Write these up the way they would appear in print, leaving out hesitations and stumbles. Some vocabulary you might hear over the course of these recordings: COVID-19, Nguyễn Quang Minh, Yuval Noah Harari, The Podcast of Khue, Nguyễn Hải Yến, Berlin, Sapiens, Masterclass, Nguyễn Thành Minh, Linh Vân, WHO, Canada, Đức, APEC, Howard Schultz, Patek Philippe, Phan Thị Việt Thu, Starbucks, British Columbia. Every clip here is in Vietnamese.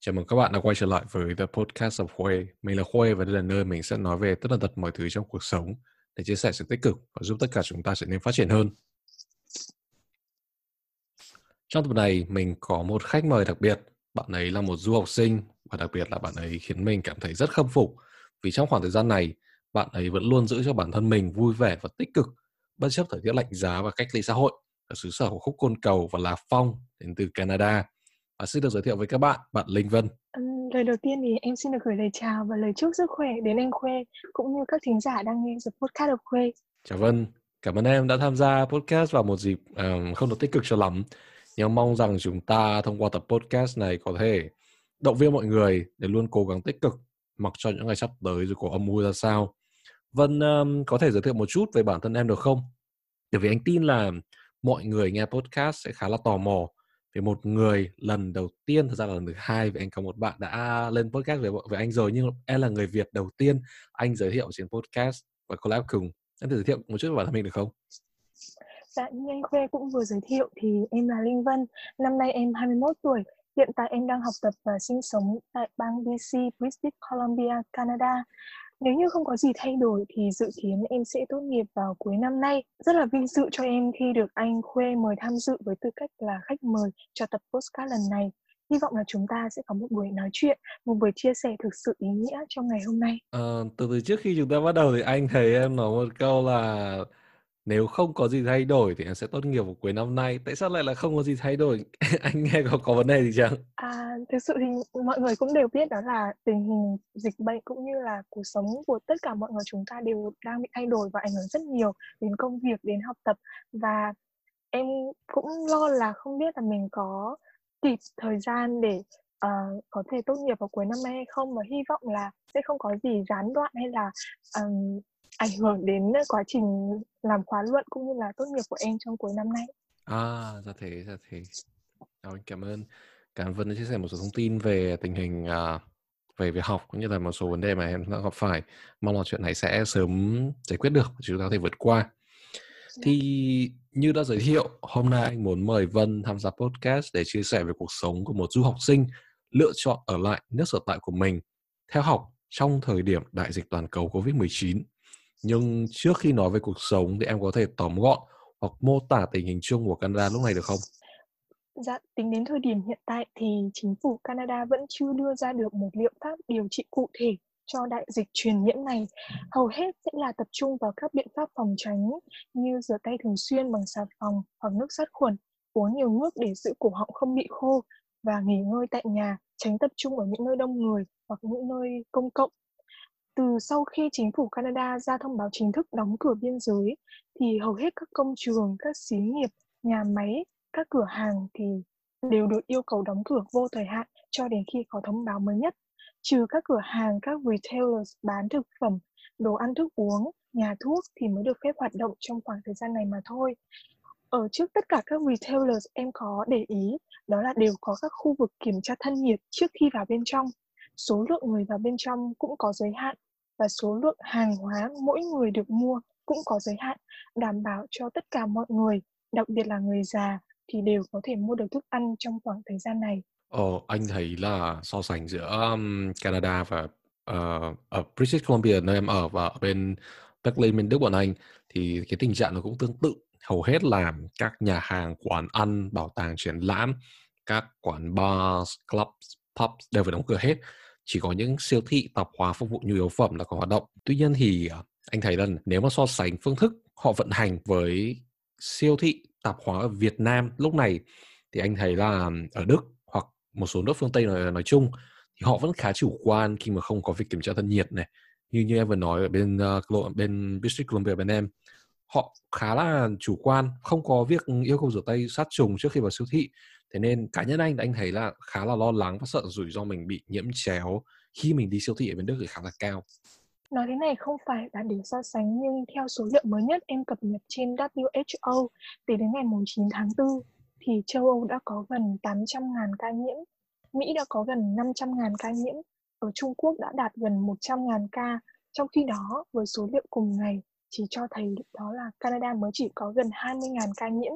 Chào mừng các bạn đã quay trở lại với The Podcast of Khue. Mình là Khue và đây là nơi mình sẽ nói về tất tần tật mọi thứ trong cuộc sống để chia sẻ sự tích cực và giúp tất cả chúng ta trở nên phát triển hơn. Trong tập này, mình có một khách mời đặc biệt. Bạn ấy là một du học sinh và đặc biệt là bạn ấy khiến mình cảm thấy rất khâm phục vì trong khoảng thời gian này, bạn ấy vẫn luôn giữ cho bản thân mình vui vẻ và tích cực bất chấp thời tiết lạnh giá và cách ly xã hội ở xứ sở của khúc côn cầu và lá phong đến từ Canada. Và xin được giới thiệu với các bạn, bạn Linh Vân. Lời đầu tiên thì em xin được gửi lời chào và lời chúc sức khỏe đến anh Khue cũng như các thính giả đang nghe The Podcast of Khue. Chào Vân, cảm ơn em đã tham gia podcast vào một dịp không được tích cực cho lắm. Nhưng mong rằng chúng ta thông qua tập podcast này có thể động viên mọi người để luôn cố gắng tích cực mặc cho những ngày sắp tới dù có âm mưu ra sao. Vân có thể giới thiệu một chút về bản thân em được không? Bởi vì anh tin là mọi người nghe podcast sẽ khá là tò mò về một người lần đầu tiên, thật ra là lần thứ hai vì anh có một bạn đã lên podcast với anh rồi, nhưng em là người Việt đầu tiên anh giới thiệu trên podcast và collab cùng. Em giới thiệu một chút về bản thân mình được không? Dạ, như anh Khue cũng vừa giới thiệu thì em là Linh Vân, năm nay em 21 tuổi, hiện tại em đang học tập và sinh sống tại bang BC, British Columbia, Canada. Nếu như không có gì thay đổi thì dự kiến em sẽ tốt nghiệp vào cuối năm nay. Rất là vinh dự cho em khi được anh Khue mời tham dự với tư cách là khách mời cho tập podcast lần này. Hy vọng là chúng ta sẽ có một buổi nói chuyện, một buổi chia sẻ thực sự ý nghĩa trong ngày hôm nay. Từ trước khi chúng ta bắt đầu thì anh thấy em nói một câu là nếu không có gì thay đổi thì em sẽ tốt nghiệp vào cuối năm nay. Tại sao lại là không có gì thay đổi? Anh nghe có vấn đề gì chăng? Thực sự thì mọi người cũng đều biết đó là tình hình dịch bệnh cũng như là cuộc sống của tất cả mọi người chúng ta đều đang bị thay đổi và ảnh hưởng rất nhiều đến công việc, đến học tập. Và em cũng lo là không biết là mình có kịp thời gian để có thể tốt nghiệp vào cuối năm nay hay không. Và hy vọng là sẽ không có gì gián đoạn hay là ảnh hưởng đến quá trình làm khóa luận cũng như là tốt nghiệp của em trong cuối năm nay. Ra thế. Rồi, cảm ơn Vân đã chia sẻ một số thông tin về tình hình về việc học cũng như là một số vấn đề mà em đã gặp phải. Mong là chuyện này sẽ sớm giải quyết được, chúng ta có thể vượt qua. Thì như đã giới thiệu, hôm nay anh muốn mời Vân tham gia podcast để chia sẻ về cuộc sống của một du học sinh lựa chọn ở lại nước sở tại của mình theo học trong thời điểm đại dịch toàn cầu COVID-19. Nhưng trước khi nói về cuộc sống thì em có thể tóm gọn hoặc mô tả tình hình chung của Canada lúc này được không? Dạ, tính đến thời điểm hiện tại thì chính phủ Canada vẫn chưa đưa ra được một liệu pháp điều trị cụ thể cho đại dịch truyền nhiễm này. Hầu hết sẽ là tập trung vào các biện pháp phòng tránh như rửa tay thường xuyên bằng xà phòng hoặc nước sát khuẩn, uống nhiều nước để giữ cổ họng không bị khô và nghỉ ngơi tại nhà, tránh tập trung ở những nơi đông người hoặc những nơi công cộng. Từ sau khi chính phủ Canada ra thông báo chính thức đóng cửa biên giới thì hầu hết các công trường, các xí nghiệp, nhà máy, các cửa hàng thì đều được yêu cầu đóng cửa vô thời hạn cho đến khi có thông báo mới nhất. Trừ các cửa hàng, các retailers bán thực phẩm, đồ ăn thức uống, nhà thuốc thì mới được phép hoạt động trong khoảng thời gian này mà thôi. Ở trước tất cả các retailers em có để ý đó là đều có các khu vực kiểm tra thân nhiệt trước khi vào bên trong. Số lượng người vào bên trong cũng có giới hạn và số lượng hàng hóa mỗi người được mua cũng có giới hạn, đảm bảo cho tất cả mọi người, đặc biệt là người già thì đều có thể mua được thức ăn trong khoảng thời gian này. Anh thấy là so sánh giữa Canada và ở British Columbia nơi em ở và ở bên Berlin bên Đức bọn anh thì cái tình trạng nó cũng tương tự, hầu hết là các nhà hàng, quán ăn, bảo tàng triển lãm, các quán bars, clubs, pubs đều phải đóng cửa hết. Chỉ có những siêu thị, tạp hóa phục vụ nhu yếu phẩm là có hoạt động. Tuy nhiên thì anh thấy là nếu mà so sánh phương thức họ vận hành với siêu thị, tạp hóa ở Việt Nam lúc này thì anh thấy là ở Đức hoặc một số nước phương Tây nói chung thì họ vẫn khá chủ quan khi mà không có việc kiểm tra thân nhiệt này. Như em vừa nói ở bên British Columbia bên em, họ khá là chủ quan, không có việc yêu cầu rửa tay sát trùng trước khi vào siêu thị. Thế nên cá nhân anh thấy là khá là lo lắng và sợ rủi ro mình bị nhiễm chéo khi mình đi siêu thị ở bên Đức thì khá là cao. Nói thế này không phải là để so sánh nhưng theo số liệu mới nhất em cập nhật trên WHO tính đến ngày 9 tháng 4 thì châu Âu đã có gần 800.000 ca nhiễm, Mỹ đã có gần 500.000 ca nhiễm, ở Trung Quốc đã đạt gần 100.000 ca. Trong khi đó với số liệu cùng ngày chỉ cho thấy đó là Canada mới chỉ có gần 20.000 ca nhiễm.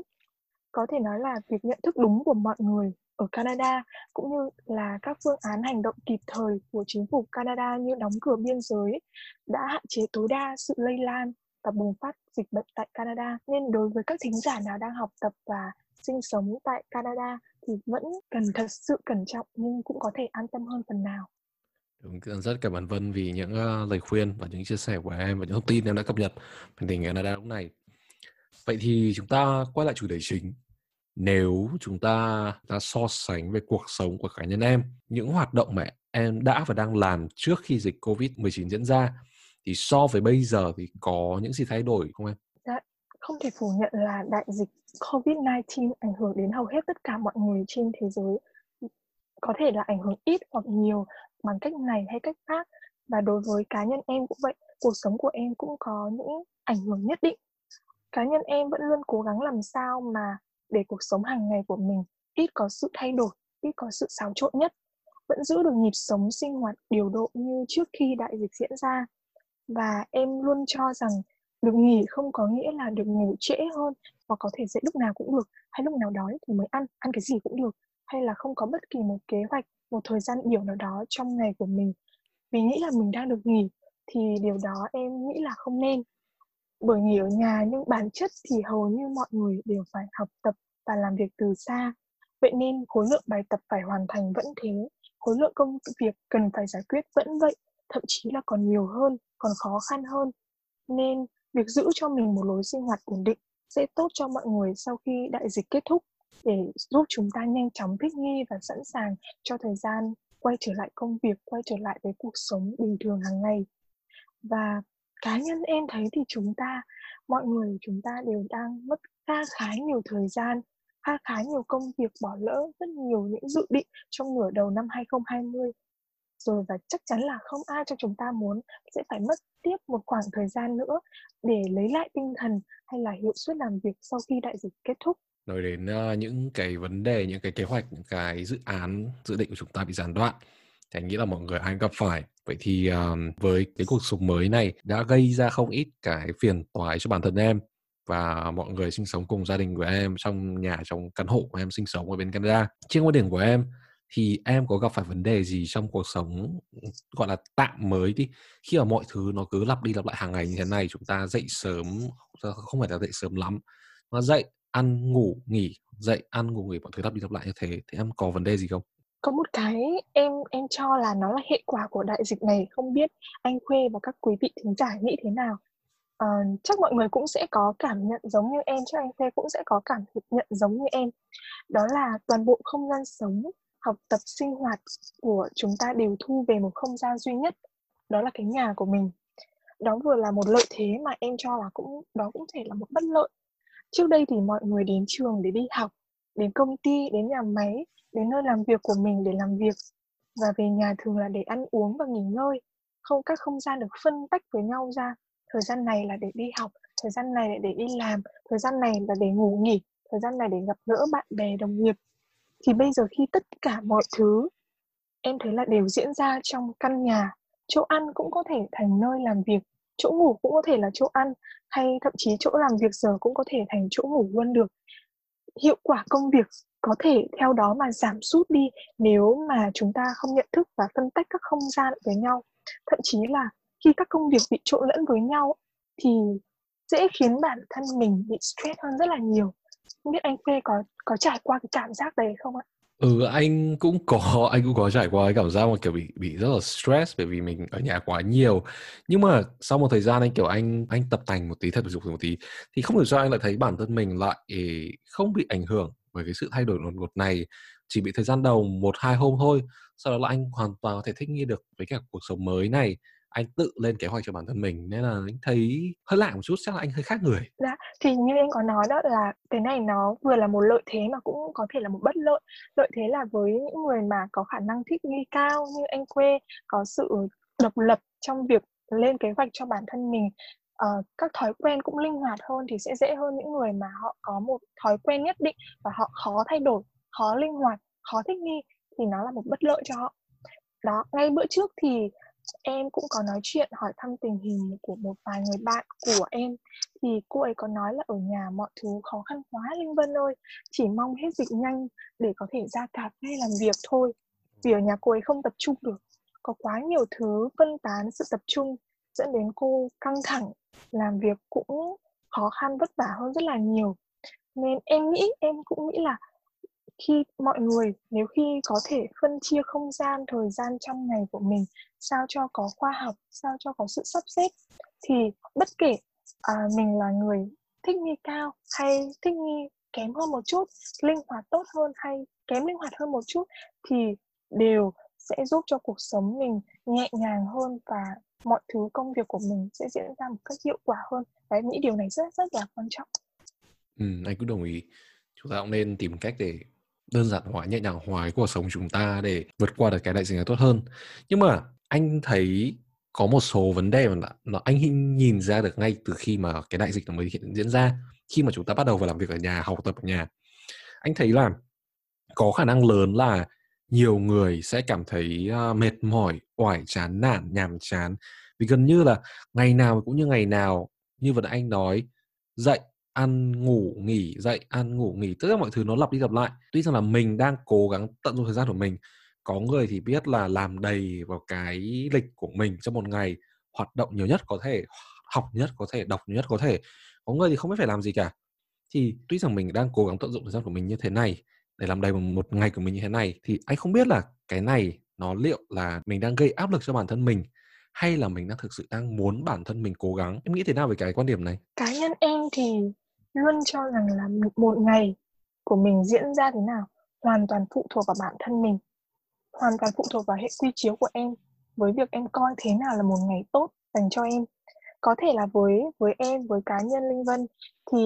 Có thể nói là việc nhận thức đúng của mọi người ở Canada, cũng như là các phương án hành động kịp thời của chính phủ Canada như đóng cửa biên giới đã hạn chế tối đa sự lây lan và bùng phát dịch bệnh tại Canada. Nên đối với các thính giả nào đang học tập và sinh sống tại Canada thì vẫn cần thật sự cẩn trọng nhưng cũng có thể an tâm hơn phần nào. Đúng, rất cảm ơn Vân vì những lời khuyên và những chia sẻ của em và những thông tin em đã cập nhật về tình hình Canada lúc này. Vậy thì chúng ta quay lại chủ đề chính. Nếu chúng ta đã so sánh về cuộc sống của cá nhân em, những hoạt động mà em đã và đang làm trước khi dịch COVID-19 diễn ra, thì so với bây giờ thì có những gì thay đổi không em? Dạ, không thể phủ nhận là đại dịch COVID-19 ảnh hưởng đến hầu hết tất cả mọi người trên thế giới. Có thể là ảnh hưởng ít hoặc nhiều bằng cách này hay cách khác. Và đối với cá nhân em cũng vậy, cuộc sống của em cũng có những ảnh hưởng nhất định. Cá nhân em vẫn luôn cố gắng làm sao mà để cuộc sống hàng ngày của mình ít có sự thay đổi, ít có sự xáo trộn nhất, vẫn giữ được nhịp sống sinh hoạt điều độ như trước khi đại dịch diễn ra. Và em luôn cho rằng được nghỉ không có nghĩa là được ngủ trễ hơn, hoặc có thể dậy lúc nào cũng được, hay lúc nào đói thì mới ăn cái gì cũng được, hay là không có bất kỳ một kế hoạch, một thời gian biểu nào đó trong ngày của mình. Vì nghĩ là mình đang được nghỉ thì điều đó em nghĩ là không nên. Bởi nghỉ ở nhà nhưng bản chất thì hầu như mọi người đều phải học tập và làm việc từ xa. Vậy nên khối lượng bài tập phải hoàn thành vẫn thế, khối lượng công việc cần phải giải quyết vẫn vậy, thậm chí là còn nhiều hơn, còn khó khăn hơn. Nên việc giữ cho mình một lối sinh hoạt ổn định sẽ tốt cho mọi người sau khi đại dịch kết thúc, để giúp chúng ta nhanh chóng thích nghi và sẵn sàng cho thời gian quay trở lại công việc, quay trở lại với cuộc sống bình thường hàng ngày. Và cá nhân em thấy thì mọi người chúng ta đều đang mất khá nhiều thời gian, khá nhiều công việc, bỏ lỡ rất nhiều những dự định trong nửa đầu năm 2020. Rồi và chắc chắn là không ai trong chúng ta muốn sẽ phải mất tiếp một khoảng thời gian nữa để lấy lại tinh thần hay là hiệu suất làm việc sau khi đại dịch kết thúc. Nói đến những cái vấn đề, những cái kế hoạch, những cái dự án, dự định của chúng ta bị gián đoạn, thì anh nghĩ là mọi người ai gặp phải. Vậy thì với cái cuộc sống mới này đã gây ra không ít cái phiền toái cho bản thân em và mọi người sinh sống cùng gia đình của em trong nhà, trong căn hộ của em sinh sống ở bên Canada. Trên quan điểm của em thì em có gặp phải vấn đề gì trong cuộc sống gọi là tạm mới đi, khi mà mọi thứ nó cứ lặp đi lặp lại hàng ngày như thế này? Chúng ta dậy sớm, không phải là dậy sớm lắm, nó dậy ăn ngủ nghỉ, dậy ăn ngủ nghỉ, mọi thứ lặp đi lặp lại như thế, thì em có vấn đề gì không? Có một cái em cho là nó là hệ quả của đại dịch này, không biết anh Khue và các quý vị thính giả nghĩ thế nào. Chắc mọi người cũng sẽ có cảm nhận giống như em, chắc anh Khue cũng sẽ có cảm nhận giống như em. Đó là toàn bộ không gian sống, học tập, sinh hoạt của chúng ta đều thu về một không gian duy nhất, đó là cái nhà của mình. Đó vừa là một lợi thế mà em cho là đó cũng thể là một bất lợi. Trước đây thì mọi người đến trường để đi học, đến công ty, đến nhà máy, đến nơi làm việc của mình để làm việc, và về nhà thường là để ăn uống và nghỉ ngơi. Các không gian được phân tách với nhau ra. Thời gian này là để đi học, thời gian này là để đi làm, thời gian này là để ngủ nghỉ, thời gian này để gặp gỡ bạn bè, đồng nghiệp. Thì bây giờ khi tất cả mọi thứ em thấy là đều diễn ra trong căn nhà, chỗ ăn cũng có thể thành nơi làm việc, chỗ ngủ cũng có thể là chỗ ăn, hay thậm chí chỗ làm việc giờ cũng có thể thành chỗ ngủ luôn được. Hiệu quả công việc có thể theo đó mà giảm sút đi nếu mà chúng ta không nhận thức và phân tách các không gian với nhau. Thậm chí là khi các công việc bị trộn lẫn với nhau thì dễ khiến bản thân mình bị stress hơn rất là nhiều. Không biết anh Khue có trải qua cái cảm giác đấy không ạ? Anh cũng có trải qua cái cảm giác mà kiểu bị rất là stress bởi vì mình ở nhà quá nhiều. Nhưng mà sau một thời gian anh tập tành một tí, thật dục một tí, thì không hiểu sao anh lại thấy bản thân mình lại không bị ảnh hưởng bởi cái sự thay đổi đột ngột này. Chỉ bị thời gian đầu 1-2 hôm thôi, sau đó là anh hoàn toàn có thể thích nghi được với cả cuộc sống mới này. Anh tự lên kế hoạch cho bản thân mình nên là anh thấy hơi lạ một chút, chắc là anh hơi khác người. Dạ, thì như anh có nói đó là cái này nó vừa là một lợi thế mà cũng có thể là một bất lợi. Lợi thế là với những người mà có khả năng thích nghi cao như anh Khue, có sự độc lập trong việc lên kế hoạch cho bản thân mình, các thói quen cũng linh hoạt hơn, thì sẽ dễ hơn những người mà họ có một thói quen nhất định và họ khó thay đổi, khó linh hoạt, khó thích nghi, thì nó là một bất lợi cho họ. Đó, ngay bữa trước thì em cũng có nói chuyện hỏi thăm tình hình của một vài người bạn của em. Thì cô ấy có nói là ở nhà mọi thứ khó khăn quá Linh Vân ơi, chỉ mong hết dịch nhanh để có thể ra cà phê làm việc thôi. Vì ở nhà cô ấy không tập trung được, có quá nhiều thứ phân tán sự tập trung, dẫn đến cô căng thẳng, làm việc cũng khó khăn vất vả hơn rất là nhiều. Nên em cũng nghĩ là khi mọi người nếu khi có thể phân chia không gian, thời gian trong ngày của mình sao cho có khoa học, sao cho có sự sắp xếp, thì bất kể mình là người thích nghi cao hay thích nghi kém hơn một chút, linh hoạt tốt hơn hay kém linh hoạt hơn một chút, thì đều sẽ giúp cho cuộc sống mình nhẹ nhàng hơn và mọi thứ công việc của mình sẽ diễn ra một cách hiệu quả hơn. Và em nghĩ điều này rất rất là quan trọng. Anh cũng đồng ý. Chúng ta cũng nên tìm cách để đơn giản hóa, nhẹ nhàng hóa cuộc sống chúng ta để vượt qua được cái đại dịch này tốt hơn. Nhưng mà anh thấy có một số vấn đề mà anh nhìn ra được ngay từ khi mà cái đại dịch nó mới diễn ra. Khi mà chúng ta bắt đầu vào làm việc ở nhà, học tập ở nhà, anh thấy là có khả năng lớn là nhiều người sẽ cảm thấy mệt mỏi, oải, chán nản, nhàm chán. Vì gần như là ngày nào cũng như ngày nào, như vừa nãy anh nói, dậy, ăn, ngủ, nghỉ, dậy, ăn, ngủ, nghỉ. Tất cả mọi thứ nó lặp đi lặp lại. Tuy rằng là mình đang cố gắng tận dụng thời gian của mình. Có người thì biết là làm đầy vào cái lịch của mình trong một ngày, hoạt động nhiều nhất có thể, học nhất có thể, đọc nhiều nhất có thể. Có người thì không biết phải làm gì cả. Thì tuy rằng mình đang cố gắng tận dụng thời gian của mình như thế này, để làm đầy một ngày của mình như thế này, thì anh không biết là cái này nó liệu là mình đang gây áp lực cho bản thân mình hay là mình đang thực sự đang muốn bản thân mình cố gắng. Em nghĩ thế nào về cái quan điểm này? Cá nhân em thì luôn cho rằng là một ngày của mình diễn ra thế nào hoàn toàn phụ thuộc vào bản thân mình, hoàn toàn phụ thuộc vào hệ quy chiếu của em, với việc em coi thế nào là một ngày tốt dành cho em. Có thể là với em, với cá nhân Linh Vân, thì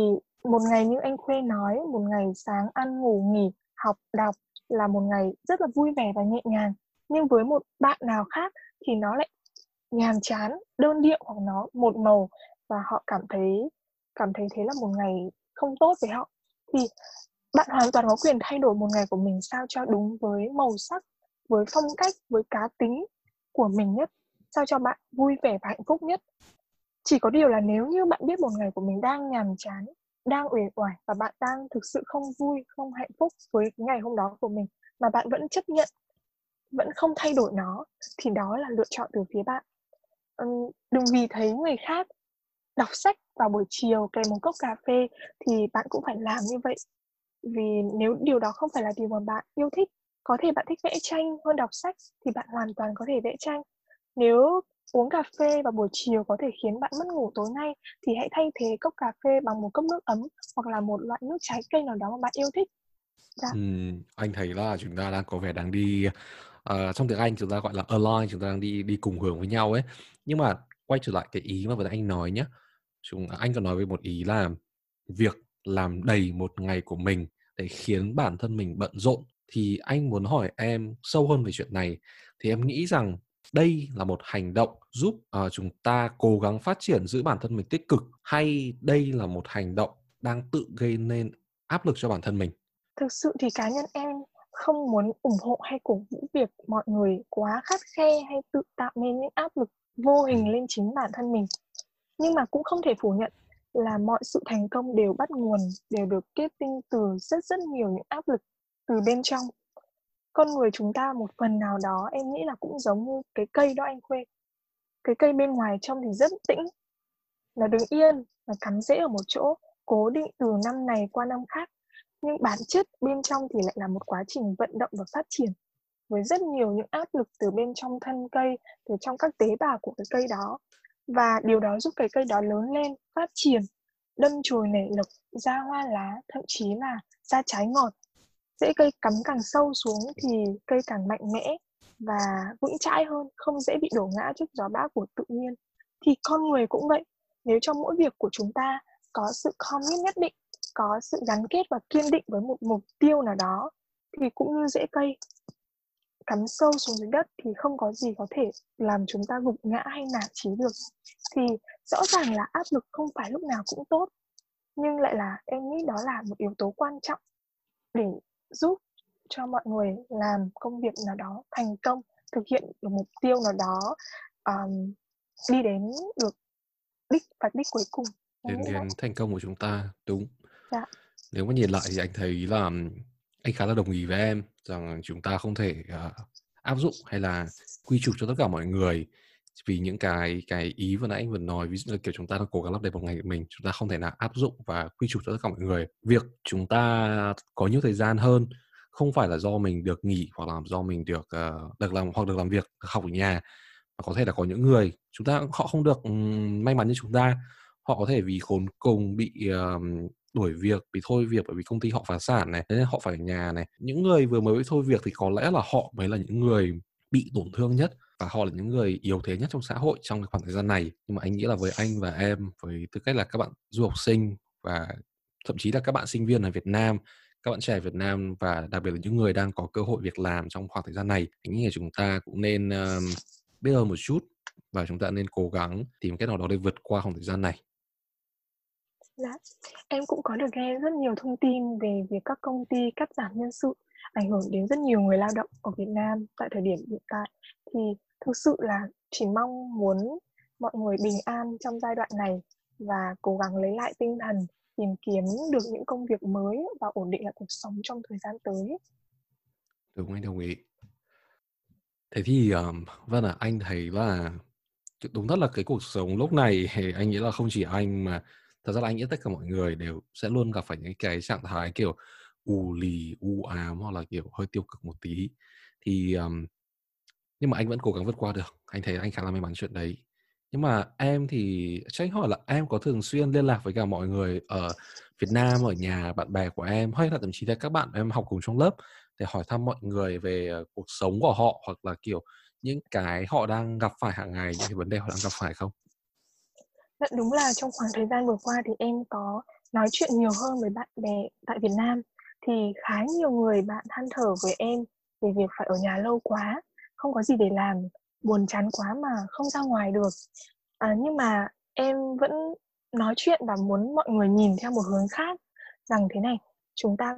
một ngày như anh Khue nói, một ngày sáng ăn, ngủ, nghỉ, học, đọc là một ngày rất là vui vẻ và nhẹ nhàng. Nhưng với một bạn nào khác thì nó lại nhàm chán, đơn điệu hoặc nó một màu, và họ cảm thấy thế là một ngày không tốt với họ. Thì bạn hoàn toàn có quyền thay đổi một ngày của mình sao cho đúng với màu sắc, với phong cách, với cá tính của mình nhất, sao cho bạn vui vẻ và hạnh phúc nhất. Chỉ có điều là nếu như bạn biết một ngày của mình đang nhàm chán, đang uể oải và bạn đang thực sự không vui, không hạnh phúc với ngày hôm đó của mình mà bạn vẫn chấp nhận, vẫn không thay đổi nó, thì đó là lựa chọn từ phía bạn. Đừng vì thấy người khác đọc sách vào buổi chiều kèm một cốc cà phê thì bạn cũng phải làm như vậy. Vì nếu điều đó không phải là điều mà bạn yêu thích, có thể bạn thích vẽ tranh hơn đọc sách thì bạn hoàn toàn có thể vẽ tranh. Nếu uống cà phê vào buổi chiều có thể khiến bạn mất ngủ tối nay thì hãy thay thế cốc cà phê bằng một cốc nước ấm hoặc là một loại nước trái cây nào đó mà bạn yêu thích. Anh thấy là chúng ta đang có vẻ đang đi trong tiếng Anh chúng ta gọi là align, chúng ta đang đi cùng hướng với nhau ấy. Nhưng mà quay trở lại cái ý mà vừa nãy anh nói nhé, anh có nói với một ý là việc làm đầy một ngày của mình để khiến bản thân mình bận rộn. Thì anh muốn hỏi em sâu hơn về chuyện này, thì em nghĩ rằng đây là một hành động giúp chúng ta cố gắng phát triển, giữ bản thân mình tích cực, hay đây là một hành động đang tự gây nên áp lực cho bản thân mình? Thực sự thì cá nhân em không muốn ủng hộ hay cổ vũ việc mọi người quá khắt khe hay tự tạo nên những áp lực vô hình lên chính bản thân mình. Nhưng mà cũng không thể phủ nhận là mọi sự thành công đều bắt nguồn, đều được kết tinh từ rất rất nhiều những áp lực từ bên trong. Con người chúng ta một phần nào đó em nghĩ là cũng giống như cái cây đó anh Khue. Cái cây bên ngoài trong thì rất tĩnh, nó đứng yên, nó cắm rễ ở một chỗ, cố định từ năm này qua năm khác. Nhưng bản chất bên trong thì lại là một quá trình vận động và phát triển, với rất nhiều những áp lực từ bên trong thân cây, từ trong các tế bào của cái cây đó. Và điều đó giúp cái cây đó lớn lên, phát triển, đâm chồi nảy lộc, ra hoa lá, thậm chí là ra trái ngọt. Rễ cây cắm càng sâu xuống thì cây càng mạnh mẽ và vững chãi hơn, không dễ bị đổ ngã trước gió bão của tự nhiên. Thì con người cũng vậy, nếu trong mỗi việc của chúng ta có sự commit nhất định, có sự gắn kết và kiên định với một mục tiêu nào đó, thì cũng như rễ cây cắm sâu xuống dưới đất thì không có gì có thể làm chúng ta gục ngã hay nản chí được. Thì rõ ràng là áp lực không phải lúc nào cũng tốt, nhưng lại là em nghĩ đó là một yếu tố quan trọng để giúp cho mọi người làm công việc nào đó thành công, thực hiện được mục tiêu nào đó, đi đến được đích và đích cuối cùng. Đến thành công của chúng ta, đúng. Dạ. Nếu mà nhìn lại thì anh thấy là anh khá là đồng ý với em rằng chúng ta không thể áp dụng hay là quy chụp cho tất cả mọi người, vì những cái ý vừa nãy anh vừa nói, ví dụ là kiểu chúng ta đang cố gắng lắp đầy một ngày của mình, chúng ta không thể nào áp dụng và quy chụp cho tất cả mọi người. Việc chúng ta có nhiều thời gian hơn không phải là do mình được nghỉ hoặc là do mình được làm việc, được học ở nhà. Có thể là có những người chúng ta họ không được may mắn như chúng ta, họ có thể vì khốn cùng bị đuổi việc, bị thôi việc bởi vì công ty họ phá sản này, nên họ phải ở nhà này. Những người vừa mới bị thôi việc thì có lẽ là họ mới là những người bị tổn thương nhất và họ là những người yếu thế nhất trong xã hội trong khoảng thời gian này. Nhưng mà anh nghĩ là với anh và em, với tư cách là các bạn du học sinh và thậm chí là các bạn sinh viên ở Việt Nam, các bạn trẻ ở Việt Nam và đặc biệt là những người đang có cơ hội việc làm trong khoảng thời gian này, anh nghĩ là chúng ta cũng nên biết hơn một chút và chúng ta nên cố gắng tìm cách nào đó để vượt qua khoảng thời gian này. Dạ. Em cũng có được nghe rất nhiều thông tin về việc các công ty cắt giảm nhân sự ảnh hưởng đến rất nhiều người lao động ở Việt Nam tại thời điểm hiện tại. Thì thực sự là chỉ mong muốn mọi người bình an trong giai đoạn này và cố gắng lấy lại tinh thần, tìm kiếm được những công việc mới và ổn định lại cuộc sống trong thời gian tới. Đúng, anh đồng ý. Thế thì Vân à, anh thấy là đúng thật là cái cuộc sống lúc này anh nghĩ là không chỉ anh mà thật ra là anh nghĩ tất cả mọi người đều sẽ luôn gặp phải những cái trạng thái kiểu ù lì, u ám hoặc là kiểu hơi tiêu cực một tí. Thì nhưng mà anh vẫn cố gắng vượt qua được. Anh thấy anh khá là may mắn chuyện đấy. Nhưng mà em thì cho anh hỏi là em có thường xuyên liên lạc với cả mọi người ở Việt Nam, ở nhà, bạn bè của em hay là thậm chí là các bạn em học cùng trong lớp để hỏi thăm mọi người về cuộc sống của họ hoặc là kiểu những cái họ đang gặp phải hàng ngày, những cái vấn đề họ đang gặp phải không? Đúng là trong khoảng thời gian vừa qua thì em có nói chuyện nhiều hơn với bạn bè tại Việt Nam. Thì khá nhiều người bạn than thở với em về việc phải ở nhà lâu quá, không có gì để làm, buồn chán quá mà không ra ngoài được. Nhưng mà em vẫn nói chuyện và muốn mọi người nhìn theo một hướng khác, rằng thế này, chúng ta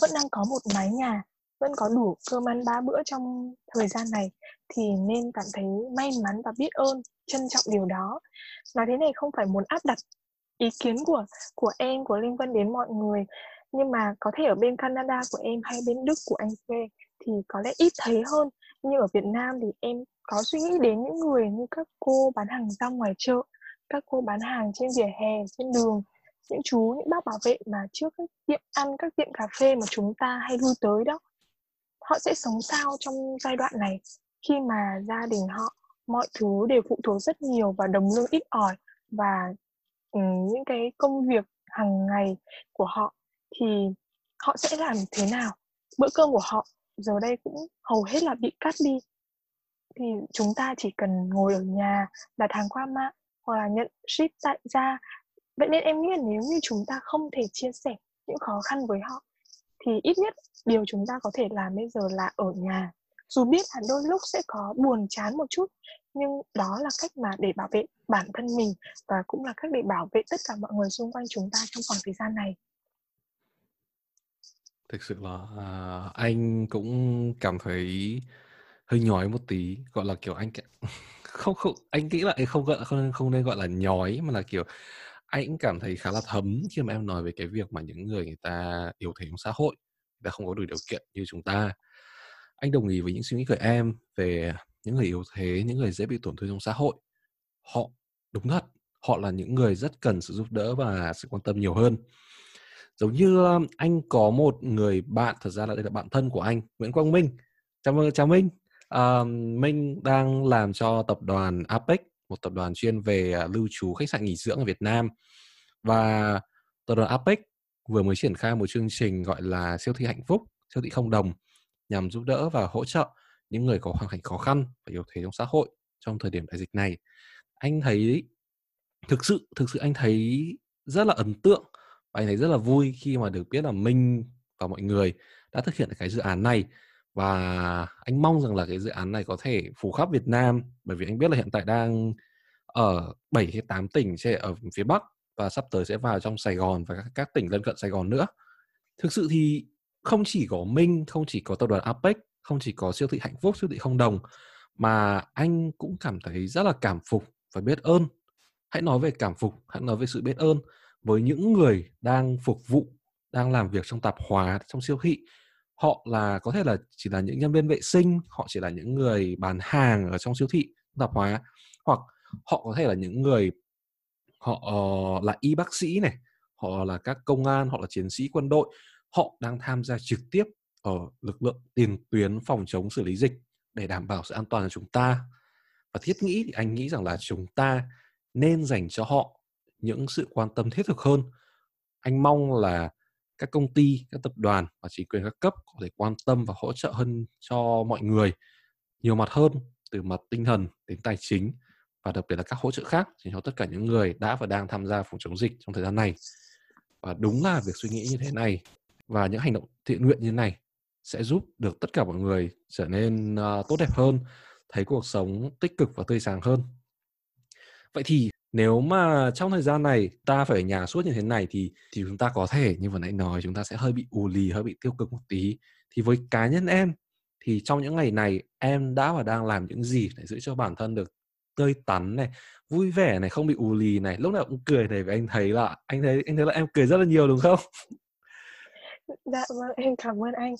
vẫn đang có một mái nhà, vẫn có đủ cơm ăn ba bữa trong thời gian này, thì nên cảm thấy may mắn và biết ơn, trân trọng điều đó. Nói thế này không phải muốn áp đặt ý kiến của em, của Linh Vân đến mọi người, nhưng mà có thể ở bên Canada của em hay bên Đức của anh Khue thì có lẽ ít thấy hơn. Nhưng ở Việt Nam thì em có suy nghĩ đến những người như các cô bán hàng rong ngoài chợ, các cô bán hàng trên vỉa hè, trên đường, những chú, những bác bảo vệ mà trước các tiệm ăn, các tiệm cà phê mà chúng ta hay lui tới đó. Họ sẽ sống sao trong giai đoạn này khi mà gia đình họ, mọi thứ đều phụ thuộc rất nhiều vào đồng lương ít ỏi và những cái công việc hàng ngày của họ, thì họ sẽ làm thế nào? Bữa cơm của họ giờ đây cũng hầu hết là bị cắt đi. Thì chúng ta chỉ cần ngồi ở nhà, đặt hàng qua mạng hoặc là nhận ship tại gia. Vậy nên em nghĩ là nếu như chúng ta không thể chia sẻ những khó khăn với họ thì ít nhất điều chúng ta có thể làm bây giờ là ở nhà. Dù biết là đôi lúc sẽ có buồn chán một chút, nhưng đó là cách mà để bảo vệ bản thân mình và cũng là cách để bảo vệ tất cả mọi người xung quanh chúng ta trong khoảng thời gian này. Thực sự là anh cũng cảm thấy hơi nhói một tí, gọi là kiểu anh không anh nghĩ là không nên gọi là nhói mà là kiểu anh cũng cảm thấy khá là thấm khi mà em nói về cái việc mà những người ta yếu thế trong xã hội, người ta không có đủ điều kiện như chúng ta. Anh đồng ý với những suy nghĩ của em về những người yếu thế, những người dễ bị tổn thương trong xã hội. Họ đúng thật, họ là những người rất cần sự giúp đỡ và sự quan tâm nhiều hơn. Giống như anh có một người bạn, thật ra là đây là bạn thân của anh, Nguyễn Quang Minh. Chào Minh. Minh đang làm cho tập đoàn APEC, một tập đoàn chuyên về lưu trú khách sạn nghỉ dưỡng ở Việt Nam. Và tập đoàn APEC vừa mới triển khai một chương trình gọi là siêu thị hạnh phúc, siêu thị không đồng, nhằm giúp đỡ và hỗ trợ những người có hoàn cảnh khó khăn và yếu thế trong xã hội trong thời điểm đại dịch này. Anh thấy thực sự anh thấy rất là ấn tượng và anh thấy rất là vui khi mà được biết là Minh và mọi người đã thực hiện cái dự án này, và anh mong rằng là cái dự án này có thể phủ khắp Việt Nam, bởi vì anh biết là hiện tại đang ở 7 hay 8 tỉnh ở phía Bắc và sắp tới sẽ vào trong Sài Gòn và các tỉnh lân cận Sài Gòn nữa. Thực sự thì không chỉ có Minh, không chỉ có tập đoàn APEC không chỉ có siêu thị hạnh phúc, siêu thị không đồng, mà anh cũng cảm thấy rất là cảm phục và biết ơn. Hãy nói về cảm phục, hãy nói về sự biết ơn với những người đang phục vụ, đang làm việc trong tạp hóa, trong siêu thị. Họ là có thể là chỉ là những nhân viên vệ sinh, họ chỉ là những người bán hàng ở trong siêu thị, tạp hóa, hoặc họ có thể là những người họ là y bác sĩ này, họ là các công an, họ là chiến sĩ quân đội, họ đang tham gia trực tiếp ở lực lượng tiền tuyến phòng chống xử lý dịch để đảm bảo sự an toàn cho chúng ta. Và thiết nghĩ thì anh nghĩ rằng là chúng ta nên dành cho họ những sự quan tâm thiết thực hơn. Anh mong là các công ty, các tập đoàn và chính quyền các cấp có thể quan tâm và hỗ trợ hơn cho mọi người nhiều mặt hơn, từ mặt tinh thần đến tài chính, và đặc biệt là các hỗ trợ khác cho tất cả những người đã và đang tham gia phòng chống dịch trong thời gian này. Và đúng là việc suy nghĩ như thế này và những hành động thiện nguyện như thế này sẽ giúp được tất cả mọi người trở nên tốt đẹp hơn, thấy cuộc sống tích cực và tươi sáng hơn. Vậy thì nếu mà trong thời gian này ta phải ở nhà suốt như thế này thì chúng ta có thể, như vừa nãy nói, chúng ta sẽ hơi bị ù lì, hơi bị tiêu cực một tí. Thì với cá nhân em, thì trong những ngày này em đã và đang làm những gì để giữ cho bản thân được tươi tắn này, vui vẻ này, không bị ù lì này, lúc nào cũng cười này? Và anh thấy là em cười rất là nhiều đúng không? Dạ vâng, em cảm ơn anh.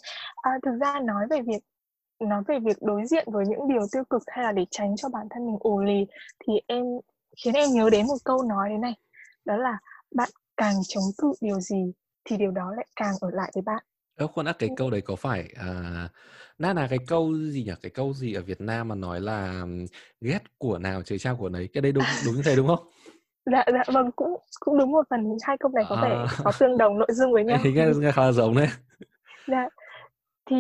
Thực ra nói về việc đối diện với những điều tiêu cực hay là để tránh cho bản thân mình ù lì, thì khiến em nhớ đến một câu nói thế này, đó là bạn càng chống cự điều gì thì điều đó lại càng ở lại với bạn. Khoan đã, cái câu đấy có phải là cái câu gì nhỉ? Cái câu gì ở Việt Nam mà nói là ghét của nào chới trao của nấy? Cái đấy đúng như thế đúng không? Dạ vâng, cũng đúng một phần. Hai câu này có vẻ có tương đồng nội dung với nhau. Thì nghe khá là giống đấy. Dạ. Thì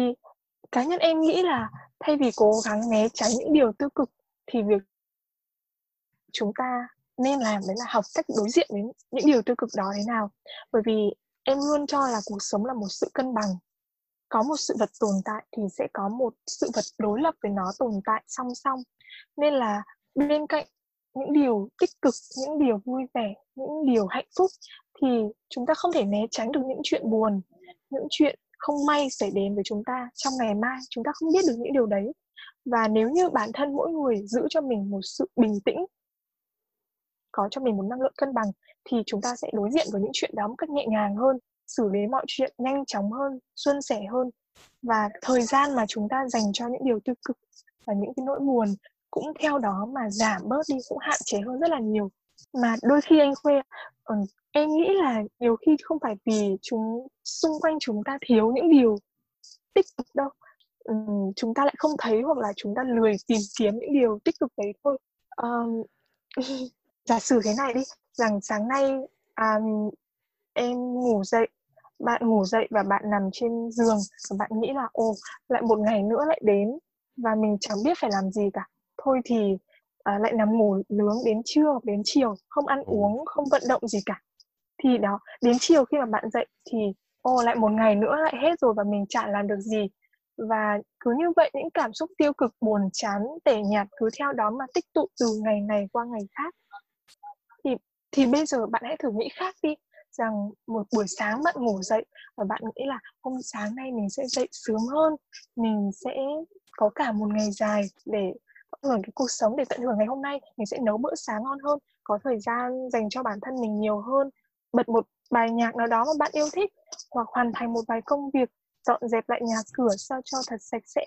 cá nhân em nghĩ là thay vì cố gắng né tránh những điều tiêu cực thì việc chúng ta nên làm đấy là học cách đối diện với những điều tiêu cực đó thế nào. Bởi vì em luôn cho là cuộc sống là một sự cân bằng. Có một sự vật tồn tại thì sẽ có một sự vật đối lập với nó tồn tại song song. Nên là bên cạnh những điều tích cực, những điều vui vẻ, những điều hạnh phúc thì chúng ta không thể né tránh được những chuyện buồn, những chuyện không may xảy đến với chúng ta trong ngày mai. Chúng ta không biết được những điều đấy. Và nếu như bản thân mỗi người giữ cho mình một sự bình tĩnh, có cho mình một năng lượng cân bằng, thì chúng ta sẽ đối diện với những chuyện đó một cách nhẹ nhàng hơn, xử lý mọi chuyện nhanh chóng hơn, suôn sẻ hơn. Và thời gian mà chúng ta dành cho những điều tiêu cực và những cái nỗi buồn cũng theo đó mà giảm bớt đi, cũng hạn chế hơn rất là nhiều. Mà đôi khi anh Khue, em nghĩ là nhiều khi không phải vì xung quanh chúng ta thiếu những điều tích cực đâu, chúng ta lại không thấy hoặc là chúng ta lười tìm kiếm những điều tích cực đấy thôi. Giả sử thế này đi, rằng sáng nay em ngủ dậy, bạn ngủ dậy và bạn nằm trên giường và bạn nghĩ là lại một ngày nữa lại đến và mình chẳng biết phải làm gì cả. Thôi thì lại nằm ngủ nướng đến trưa, đến chiều, không ăn uống, không vận động gì cả. Thì đó, đến chiều khi mà bạn dậy thì lại một ngày nữa lại hết rồi và mình chẳng làm được gì. Và cứ như vậy những cảm xúc tiêu cực, buồn chán, tẻ nhạt cứ theo đó mà tích tụ từ ngày này qua ngày khác. Thì bây giờ bạn hãy thử nghĩ khác đi, rằng một buổi sáng bạn ngủ dậy và bạn nghĩ là hôm sáng nay mình sẽ dậy sớm hơn, mình sẽ có cả một ngày dài để tận hưởng cái cuộc sống, để tận hưởng ngày hôm nay, mình sẽ nấu bữa sáng ngon hơn, có thời gian dành cho bản thân mình nhiều hơn, bật một bài nhạc nào đó mà bạn yêu thích, hoặc hoàn thành một vài công việc, dọn dẹp lại nhà cửa sao cho thật sạch sẽ.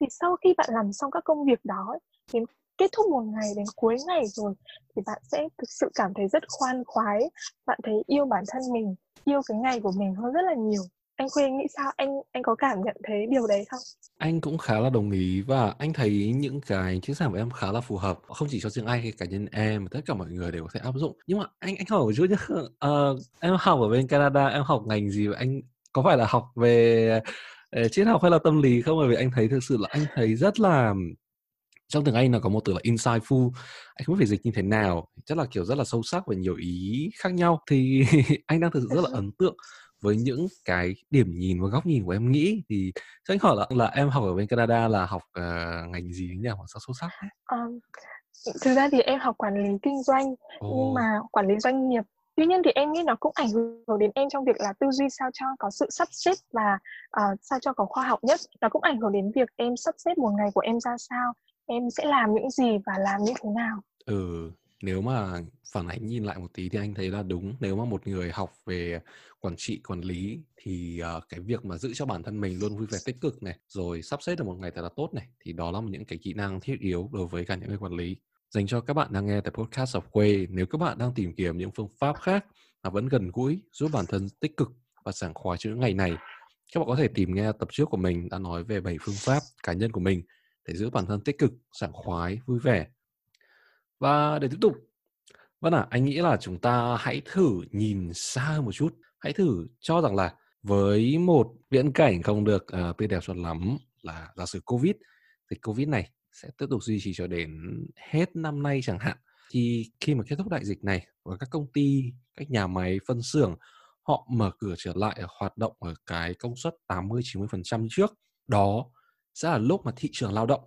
Thì sau khi bạn làm xong các công việc đó, đến kết thúc một ngày, đến cuối ngày rồi, thì bạn sẽ thực sự cảm thấy rất khoan khoái, bạn thấy yêu bản thân mình, yêu cái ngày của mình hơn rất là nhiều. Anh Khue nghĩ sao? Anh có cảm nhận thấy điều đấy không? Anh cũng khá là đồng ý, và anh thấy những cái chia sẻ của em khá là phù hợp, không chỉ cho riêng anh hay cá nhân em mà tất cả mọi người đều có thể áp dụng. Nhưng mà anh hỏi một chút nhé, em học ở bên Canada, em học ngành gì? Anh có phải là học về triết học hay là tâm lý không? Bởi vì anh thấy thực sự là anh thấy rất là, trong tiếng Anh là có một từ là insightful, anh không biết phải dịch như thế nào, chắc là kiểu rất là sâu sắc và nhiều ý khác nhau. Thì anh đang thực sự rất là ấn tượng với những cái điểm nhìn và góc nhìn của em nghĩ. Thì cho anh hỏi là em học ở bên Canada là học ngành gì nhỉ, hoặc sao sâu sắc? Thực ra thì em học quản lý kinh doanh, nhưng mà quản lý doanh nghiệp Tuy nhiên thì em nghĩ nó cũng ảnh hưởng đến em trong việc là tư duy sao cho có sự sắp xếp và sao cho có khoa học nhất. Nó cũng ảnh hưởng đến việc em sắp xếp một ngày của em ra sao, em sẽ làm những gì và làm như thế nào. Nếu mà phản ánh nhìn lại một tí thì anh thấy là đúng. Nếu mà một người học về quản trị, quản lý thì cái việc mà giữ cho bản thân mình luôn vui vẻ tích cực này, rồi sắp xếp được một ngày thật là tốt này, thì đó là những cái kỹ năng thiết yếu đối với cả những người quản lý. Dành cho các bạn đang nghe The Podcast of Khue, nếu các bạn đang tìm kiếm những phương pháp khác mà vẫn gần gũi, giúp bản thân tích cực và sảng khoái cho những ngày này, các bạn có thể tìm nghe tập trước của mình đã nói về 7 phương pháp cá nhân của mình để giữ bản thân tích cực, sảng khoái, vui vẻ. Và để tiếp tục, Vân à, anh nghĩ là chúng ta hãy thử nhìn xa một chút. Hãy thử cho rằng là với một viễn cảnh không được tươi đẹp cho lắm là giả sử dịch Covid này sẽ tiếp tục duy trì cho đến hết năm nay chẳng hạn. Thì khi mà kết thúc đại dịch này và các công ty, các nhà máy, phân xưởng họ mở cửa trở lại hoạt động ở cái công suất 80-90% trước, đó sẽ là lúc mà thị trường lao động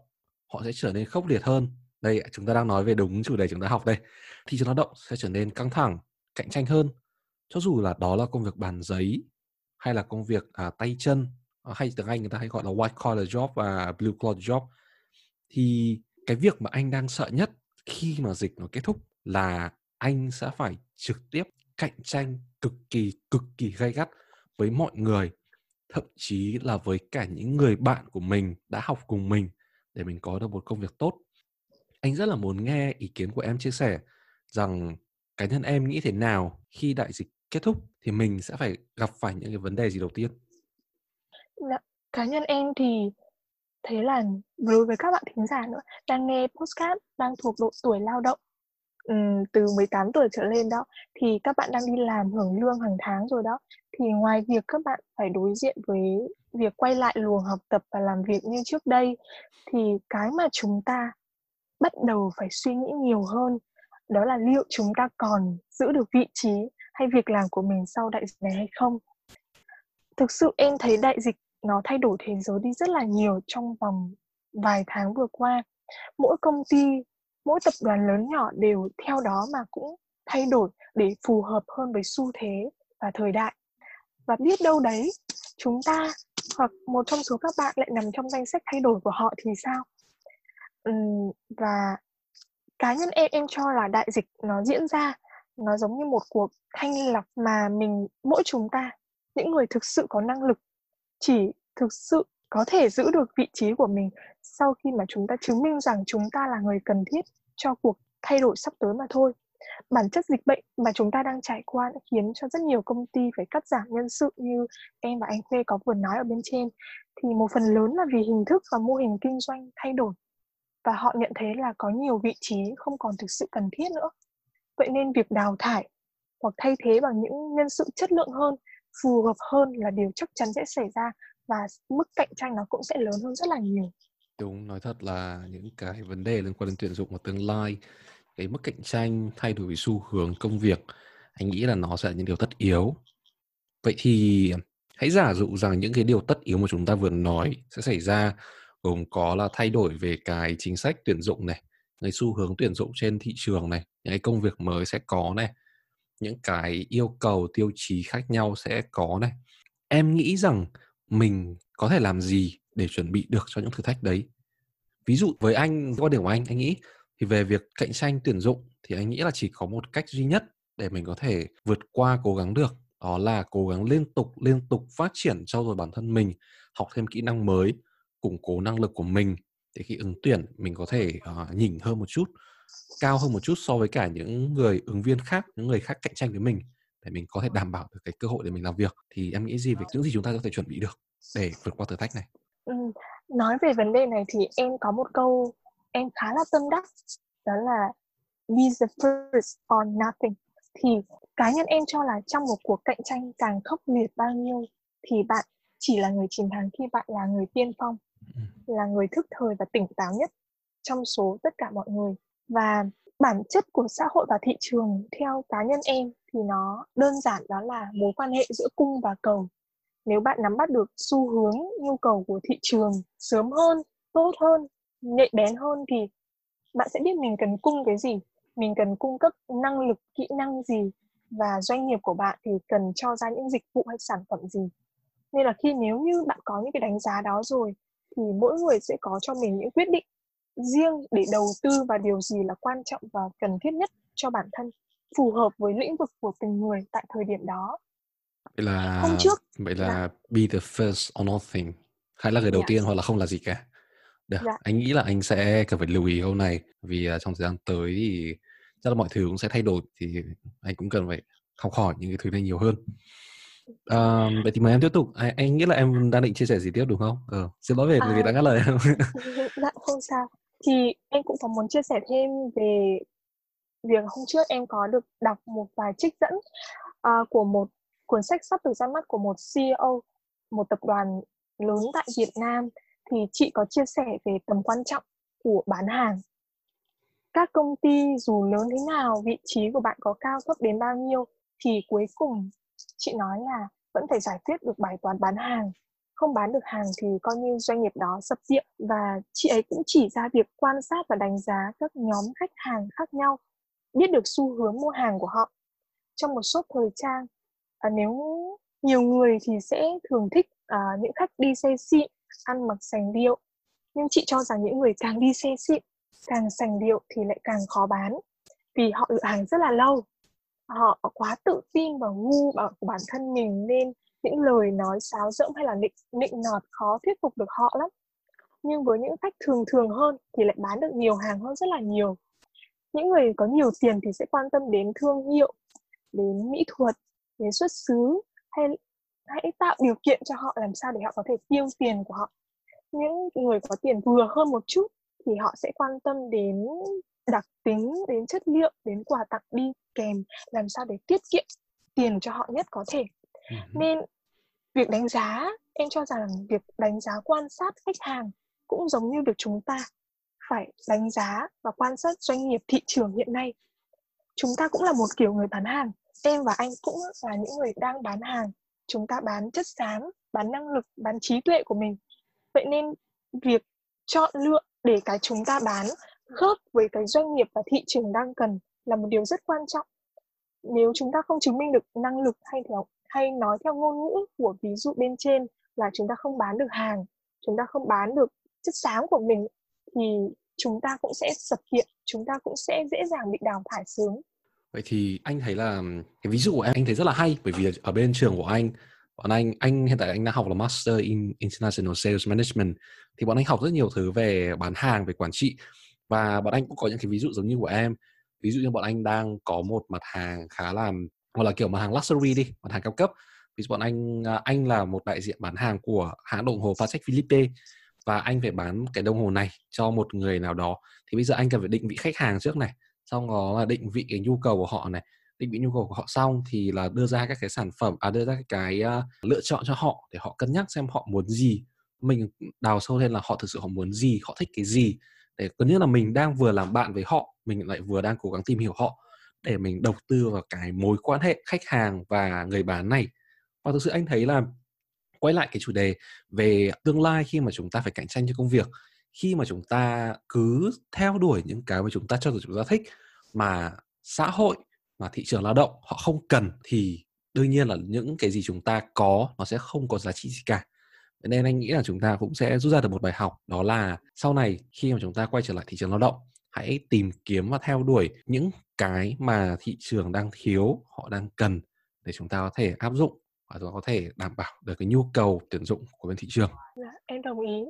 họ sẽ trở nên khốc liệt hơn. Đây, chúng ta đang nói về đúng chủ đề chúng ta học đây. Thị trường lao động sẽ trở nên căng thẳng, cạnh tranh hơn. Cho dù là đó là công việc bàn giấy hay là công việc tay chân, hay tiếng Anh người ta hay gọi là white collar job và blue collar job. Thì cái việc mà anh đang sợ nhất khi mà dịch nó kết thúc là anh sẽ phải trực tiếp cạnh tranh cực kỳ gay gắt với mọi người, thậm chí là với cả những người bạn của mình đã học cùng mình để mình có được một công việc tốt. Anh rất là muốn nghe ý kiến của em chia sẻ rằng cá nhân em nghĩ thế nào khi đại dịch kết thúc thì mình sẽ phải gặp phải những cái vấn đề gì đầu tiên? Cá nhân em thì thế là đối với các bạn thính giả nữa đang nghe podcast đang thuộc độ tuổi lao động từ 18 tuổi trở lên đó, thì các bạn đang đi làm hưởng lương hàng tháng rồi đó, thì ngoài việc các bạn phải đối diện với việc quay lại luồng học tập và làm việc như trước đây, thì cái mà chúng ta bắt đầu phải suy nghĩ nhiều hơn đó là liệu chúng ta còn giữ được vị trí hay việc làm của mình sau đại dịch này hay không. Thực sự em thấy đại dịch nó thay đổi thế giới đi rất là nhiều trong vòng vài tháng vừa qua. Mỗi công ty, mỗi tập đoàn lớn nhỏ đều theo đó mà cũng thay đổi để phù hợp hơn với xu thế và thời đại. Và biết đâu đấy, chúng ta hoặc một trong số các bạn lại nằm trong danh sách thay đổi của họ thì sao? Và cá nhân em cho là đại dịch nó diễn ra, nó giống như một cuộc thanh lọc mà mỗi chúng ta, những người thực sự có năng lực, chỉ thực sự có thể giữ được vị trí của mình sau khi mà chúng ta chứng minh rằng chúng ta là người cần thiết cho cuộc thay đổi sắp tới mà thôi. Bản chất dịch bệnh mà chúng ta đang trải qua đã khiến cho rất nhiều công ty phải cắt giảm nhân sự như em và anh Khue có vừa nói ở bên trên. Thì một phần lớn là vì hình thức và mô hình kinh doanh thay đổi và họ nhận thấy là có nhiều vị trí không còn thực sự cần thiết nữa. Vậy nên việc đào thải hoặc thay thế bằng những nhân sự chất lượng hơn, phù hợp hơn là điều chắc chắn sẽ xảy ra và mức cạnh tranh nó cũng sẽ lớn hơn rất là nhiều. Đúng, nói thật là những cái vấn đề liên quan đến tuyển dụng và tương lai, cái mức cạnh tranh thay đổi về xu hướng công việc, anh nghĩ là nó sẽ là những điều tất yếu. Vậy thì hãy giả dụ rằng những cái điều tất yếu mà chúng ta vừa nói sẽ xảy ra, gồm có là thay đổi về cái chính sách tuyển dụng này, cái xu hướng tuyển dụng trên thị trường này, những cái công việc mới sẽ có này, những cái yêu cầu tiêu chí khác nhau sẽ có này. Em nghĩ rằng mình có thể làm gì để chuẩn bị được cho những thử thách đấy? Ví dụ với anh, quan điểm của anh nghĩ thì về việc cạnh tranh tuyển dụng thì anh nghĩ là chỉ có một cách duy nhất để mình có thể vượt qua, cố gắng được, đó là cố gắng liên tục phát triển trau dồi bản thân mình, học thêm kỹ năng mới, củng cố năng lực của mình để khi ứng tuyển mình có thể nhỉnh hơn một chút, cao hơn một chút so với cả những người ứng viên khác, những người khác cạnh tranh với mình, để mình có thể đảm bảo được cái cơ hội để mình làm việc. Thì em nghĩ gì về những gì chúng ta có thể chuẩn bị được để vượt qua thử thách này? Nói về vấn đề này thì em có một câu em khá là tâm đắc, đó là be the first or nothing. Thì cá nhân em cho là trong một cuộc cạnh tranh càng khốc liệt bao nhiêu thì bạn chỉ là người chiến thắng khi bạn là người tiên phong, là người thức thời và tỉnh táo nhất trong số tất cả mọi người. Và bản chất của xã hội và thị trường theo cá nhân em thì nó đơn giản, đó là mối quan hệ giữa cung và cầu. Nếu bạn nắm bắt được xu hướng, nhu cầu của thị trường sớm hơn, tốt hơn, nhạy bén hơn thì bạn sẽ biết mình cần cung cái gì, mình cần cung cấp năng lực, kỹ năng gì và doanh nghiệp của bạn thì cần cho ra những dịch vụ hay sản phẩm gì. Nên là nếu như bạn có những cái đánh giá đó rồi thì mỗi người sẽ có cho mình những quyết định riêng để đầu tư vào điều gì là quan trọng và cần thiết nhất cho bản thân, phù hợp với lĩnh vực của từng người tại thời điểm đó. Vậy là be the first on all things, hay là người đầu tiên hoặc là không là gì cả. Anh nghĩ là anh sẽ cần phải lưu ý hôm nay, vì trong thời gian tới thì chắc là mọi thứ cũng sẽ thay đổi, thì anh cũng cần phải học hỏi những cái thứ này nhiều hơn. Vậy thì mời em tiếp tục. Anh nghĩ là em đang định chia sẻ gì tiếp đúng không? Xin lỗi về việc đã ngắt lời em. Dạ không sao. Thì em cũng có muốn chia sẻ thêm về việc hôm trước em có được đọc một vài trích dẫn của một cuốn sách sắp được ra mắt của một CEO, một tập đoàn lớn tại Việt Nam. Thì chị có chia sẻ về tầm quan trọng của bán hàng. Các công ty dù lớn thế nào, vị trí của bạn có cao cấp đến bao nhiêu, thì cuối cùng chị nói là vẫn phải giải quyết được bài toán bán hàng. Không bán được hàng thì coi như doanh nghiệp đó sập tiệm. Và chị ấy cũng chỉ ra việc quan sát và đánh giá các nhóm khách hàng khác nhau, biết được xu hướng mua hàng của họ. Trong một shop thời trang, nếu nhiều người thì sẽ thường thích những khách đi xe xịn, ăn mặc sành điệu. Nhưng chị cho rằng những người càng đi xe xịn, càng sành điệu thì lại càng khó bán, vì họ giữ hàng rất là lâu. Họ quá tự tin vào ngu của bản thân mình, nên những lời nói sáo rỗng hay là nịnh nọt khó thuyết phục được họ lắm. Nhưng với những khách thường thường hơn thì lại bán được nhiều hàng hơn rất là nhiều. Những người có nhiều tiền thì sẽ quan tâm đến thương hiệu, đến mỹ thuật, đến xuất xứ, hay hãy tạo điều kiện cho họ làm sao để họ có thể tiêu tiền của họ. Những người có tiền vừa hơn một chút thì họ sẽ quan tâm đến đặc tính, đến chất liệu, đến quà tặng đi kèm, làm sao để tiết kiệm tiền cho họ nhất có thể. Nên việc đánh giá, em cho rằng việc đánh giá quan sát khách hàng cũng giống như việc chúng ta phải đánh giá và quan sát doanh nghiệp thị trường hiện nay. Chúng ta cũng là một kiểu người bán hàng. Em và anh cũng là những người đang bán hàng. Chúng ta bán chất xám, bán năng lực, bán trí tuệ của mình. Vậy nên việc chọn lựa để cái chúng ta bán khớp với cái doanh nghiệp và thị trường đang cần là một điều rất quan trọng. Nếu chúng ta không chứng minh được năng lực hay nói theo ngôn ngữ của ví dụ bên trên là chúng ta không bán được hàng, chúng ta không bán được chất xám của mình, thì chúng ta cũng sẽ sập tiệm, chúng ta cũng sẽ dễ dàng bị đào thải sớm. Vậy thì anh thấy là cái ví dụ của em anh thấy rất là hay, bởi vì ở bên trường của anh, bọn anh hiện tại anh đang học là Master in International Sales Management, thì bọn anh học rất nhiều thứ về bán hàng, về quản trị, và bọn anh cũng có những cái ví dụ giống như của em. Ví dụ như bọn anh đang có một mặt hàng khá là, hoặc là kiểu mặt hàng luxury đi, mặt hàng cao cấp. Ví dụ bọn anh là một đại diện bán hàng của hãng đồng hồ Patek Philippe, và anh phải bán cái đồng hồ này cho một người nào đó. Thì bây giờ anh cần phải định vị khách hàng trước này, xong đó là định vị cái nhu cầu của họ này, định vị nhu cầu của họ xong thì là đưa ra các cái sản phẩm, đưa ra cái lựa chọn cho họ để họ cân nhắc xem họ muốn gì. Mình đào sâu lên là họ thực sự họ muốn gì, họ thích cái gì. Để có nghĩa là mình đang vừa làm bạn với họ, mình lại vừa đang cố gắng tìm hiểu họ để mình đầu tư vào cái mối quan hệ khách hàng và người bán này. Và thực sự anh thấy là quay lại cái chủ đề về tương lai, khi mà chúng ta phải cạnh tranh cho công việc, khi mà chúng ta cứ theo đuổi những cái mà chúng ta cho rằng chúng ta thích mà xã hội, mà thị trường lao động họ không cần, thì đương nhiên là những cái gì chúng ta có nó sẽ không có giá trị gì cả. Nên anh nghĩ là chúng ta cũng sẽ rút ra được một bài học, đó là sau này khi mà chúng ta quay trở lại thị trường lao động, hãy tìm kiếm và theo đuổi những cái mà thị trường đang thiếu, họ đang cần, để chúng ta có thể áp dụng và có thể đảm bảo được cái nhu cầu tuyển dụng của bên thị trường. Em đồng ý.